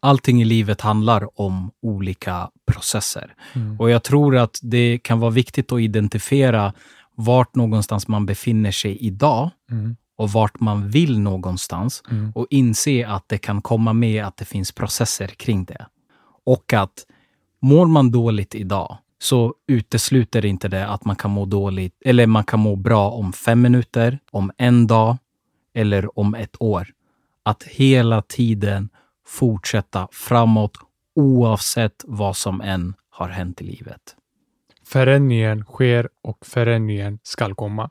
Allting i livet handlar om olika processer. Mm. Och jag tror att det kan vara viktigt att identifiera vart någonstans man befinner sig idag. Mm. Och vart man vill någonstans. Mm. Och inse att det kan komma med att det finns processer kring det. Och att mår man dåligt idag så utesluter inte det att man kan må dåligt eller man kan må bra om fem minuter, om en dag eller om ett år. Att hela tiden fortsätta framåt oavsett vad som än har hänt i livet. Förändringen sker och förändringen ska komma.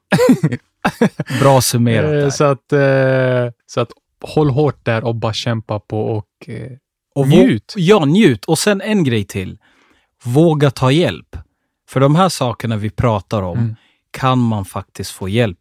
Bra summerat där. Så att, så att håll hårt där och bara kämpa på och... Och njut. Vå- ja, njut. Och sen en grej till. Våga ta hjälp. För de här sakerna vi pratar om mm. kan man faktiskt få hjälp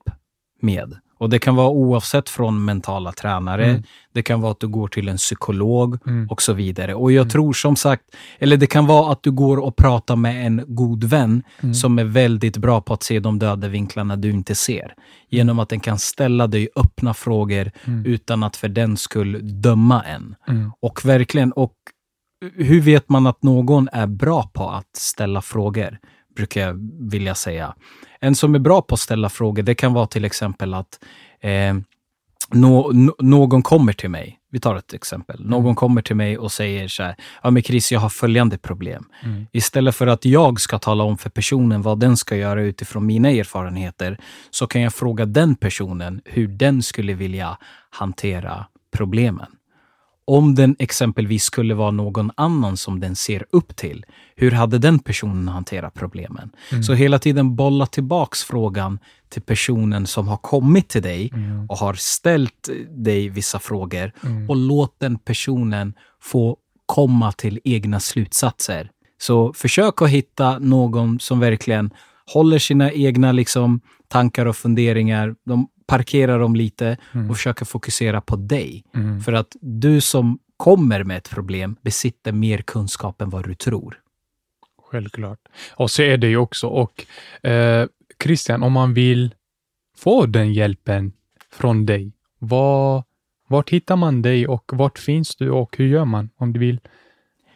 med. Och det kan vara oavsett från mentala tränare. Mm. Det kan vara att du går till en psykolog mm. och så vidare. Och jag mm. tror som sagt, eller det kan vara att du går och pratar med en god vän mm. som är väldigt bra på att se de döda vinklarna du inte ser. Genom att den kan ställa dig öppna frågor mm. utan att för den skull döma en. Mm. Och verkligen, och hur vet man att någon är bra på att ställa frågor? Brukar jag vilja säga. En som är bra på att ställa frågor, det kan vara till exempel att eh, no, no, någon kommer till mig. Vi tar ett exempel. Någon mm. kommer till mig och säger så här: ja men Chris, jag har följande problem. Mm. Istället för att jag ska tala om för personen vad den ska göra utifrån mina erfarenheter, så kan jag fråga den personen hur den skulle vilja hantera problemen. Om den exempelvis skulle vara någon annan som den ser upp till, hur hade den personen hanterat problemen? Mm. Så hela tiden bolla tillbaks frågan till personen som har kommit till dig mm. och har ställt dig vissa frågor mm. och låt den personen få komma till egna slutsatser. Så försök att hitta någon som verkligen håller sina egna liksom, tankar och funderingar. De parkerar dem lite mm. och försöker fokusera på dig. Mm. För att du som kommer med ett problem besitter mer kunskap än vad du tror. Självklart. Och så är det ju också. Och eh, Christian, om man vill få den hjälpen från dig, var, vart hittar man dig och vart finns du och hur gör man om du vill?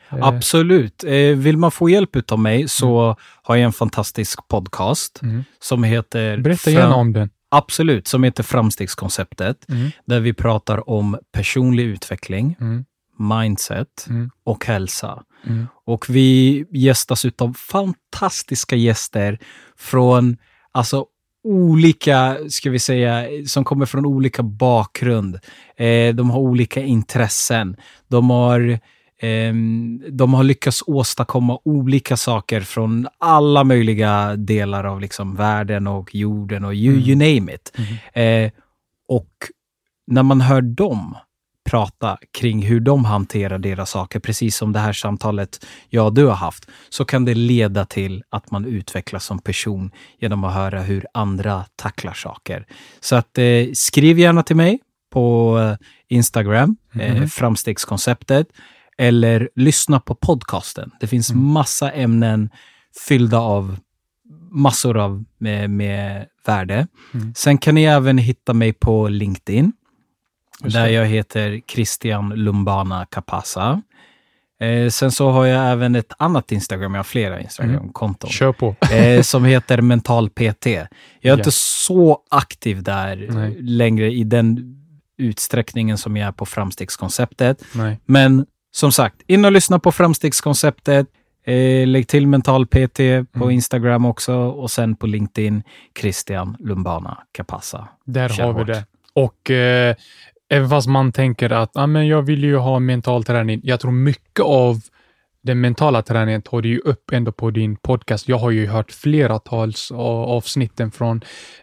Absolut. Vill man få hjälp utav mig så mm. har jag en fantastisk podcast mm. som heter... Berätta gärna Fram- om den. Absolut, som heter Framstegskonceptet mm. där vi pratar om personlig utveckling, mm. mindset mm. och hälsa. Mm. Och vi gästas utav fantastiska gäster från alltså olika, ska vi säga, som kommer från olika bakgrund. Eh, de har olika intressen. De har... De har lyckats åstadkomma olika saker från alla möjliga delar av liksom världen och jorden och you, mm. you name it. Mm. Eh, och när man hör dem prata kring hur de hanterar deras saker, precis som det här samtalet jag och du har haft, så kan det leda till att man utvecklas som person genom att höra hur andra tacklar saker. Så att, eh, skriv gärna till mig på Instagram, mm. eh, Framstegskonceptet. Eller lyssna på podcasten. Det finns mm. massa ämnen fyllda av massor av med, med värde. Mm. Sen kan ni även hitta mig på LinkedIn. Just där det. Jag heter Christian Lumbana Kapasa. Eh, sen så har jag även ett annat Instagram. Jag har flera Instagram-konton. Mm. Kör på. eh, som heter Mental P T. Jag är yeah. inte så aktiv där Nej. längre i den utsträckningen som jag är på Framstegskonceptet. Nej. Men som sagt, in och lyssna på Framstegskonceptet. Eh, lägg till Mental P T på mm. Instagram också. Och sen på LinkedIn, Christian Lumbana Kapasa. Där Kör har vi hårt. det. Och eh, även fast man tänker att ah, men jag vill ju ha mental träning. Jag tror mycket av den mentala träningen tar du ju upp ändå på din podcast. Jag har ju hört flera tals avsnitten från,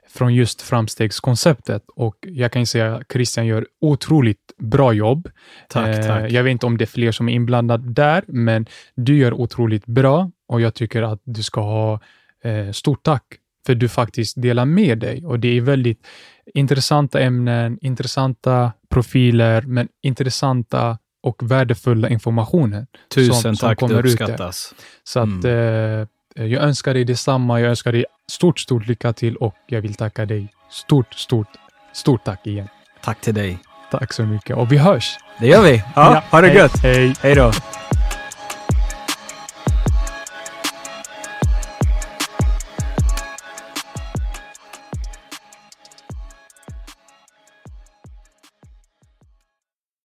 från just Framstegskonceptet. Och jag kan ju säga att Christian gör otroligt bra jobb. Tack, eh, tack. Jag vet inte om det är fler som är inblandade där, men du gör otroligt bra. Och jag tycker att du ska ha eh, stort tack för du faktiskt delar med dig. Och det är väldigt intressanta ämnen, intressanta profiler, men intressanta och värdefulla informationen. Tusen som, som tack, kommer det uppskattas. Ut Så att mm. eh, jag önskar dig detsamma. Jag önskar dig stort, stort lycka till och jag vill tacka dig. Stort, stort, stort tack igen. Tack till dig. Tack så mycket och vi hörs. Det gör vi. Ja, ja. Ha det hej. gött. Hej. Hej då.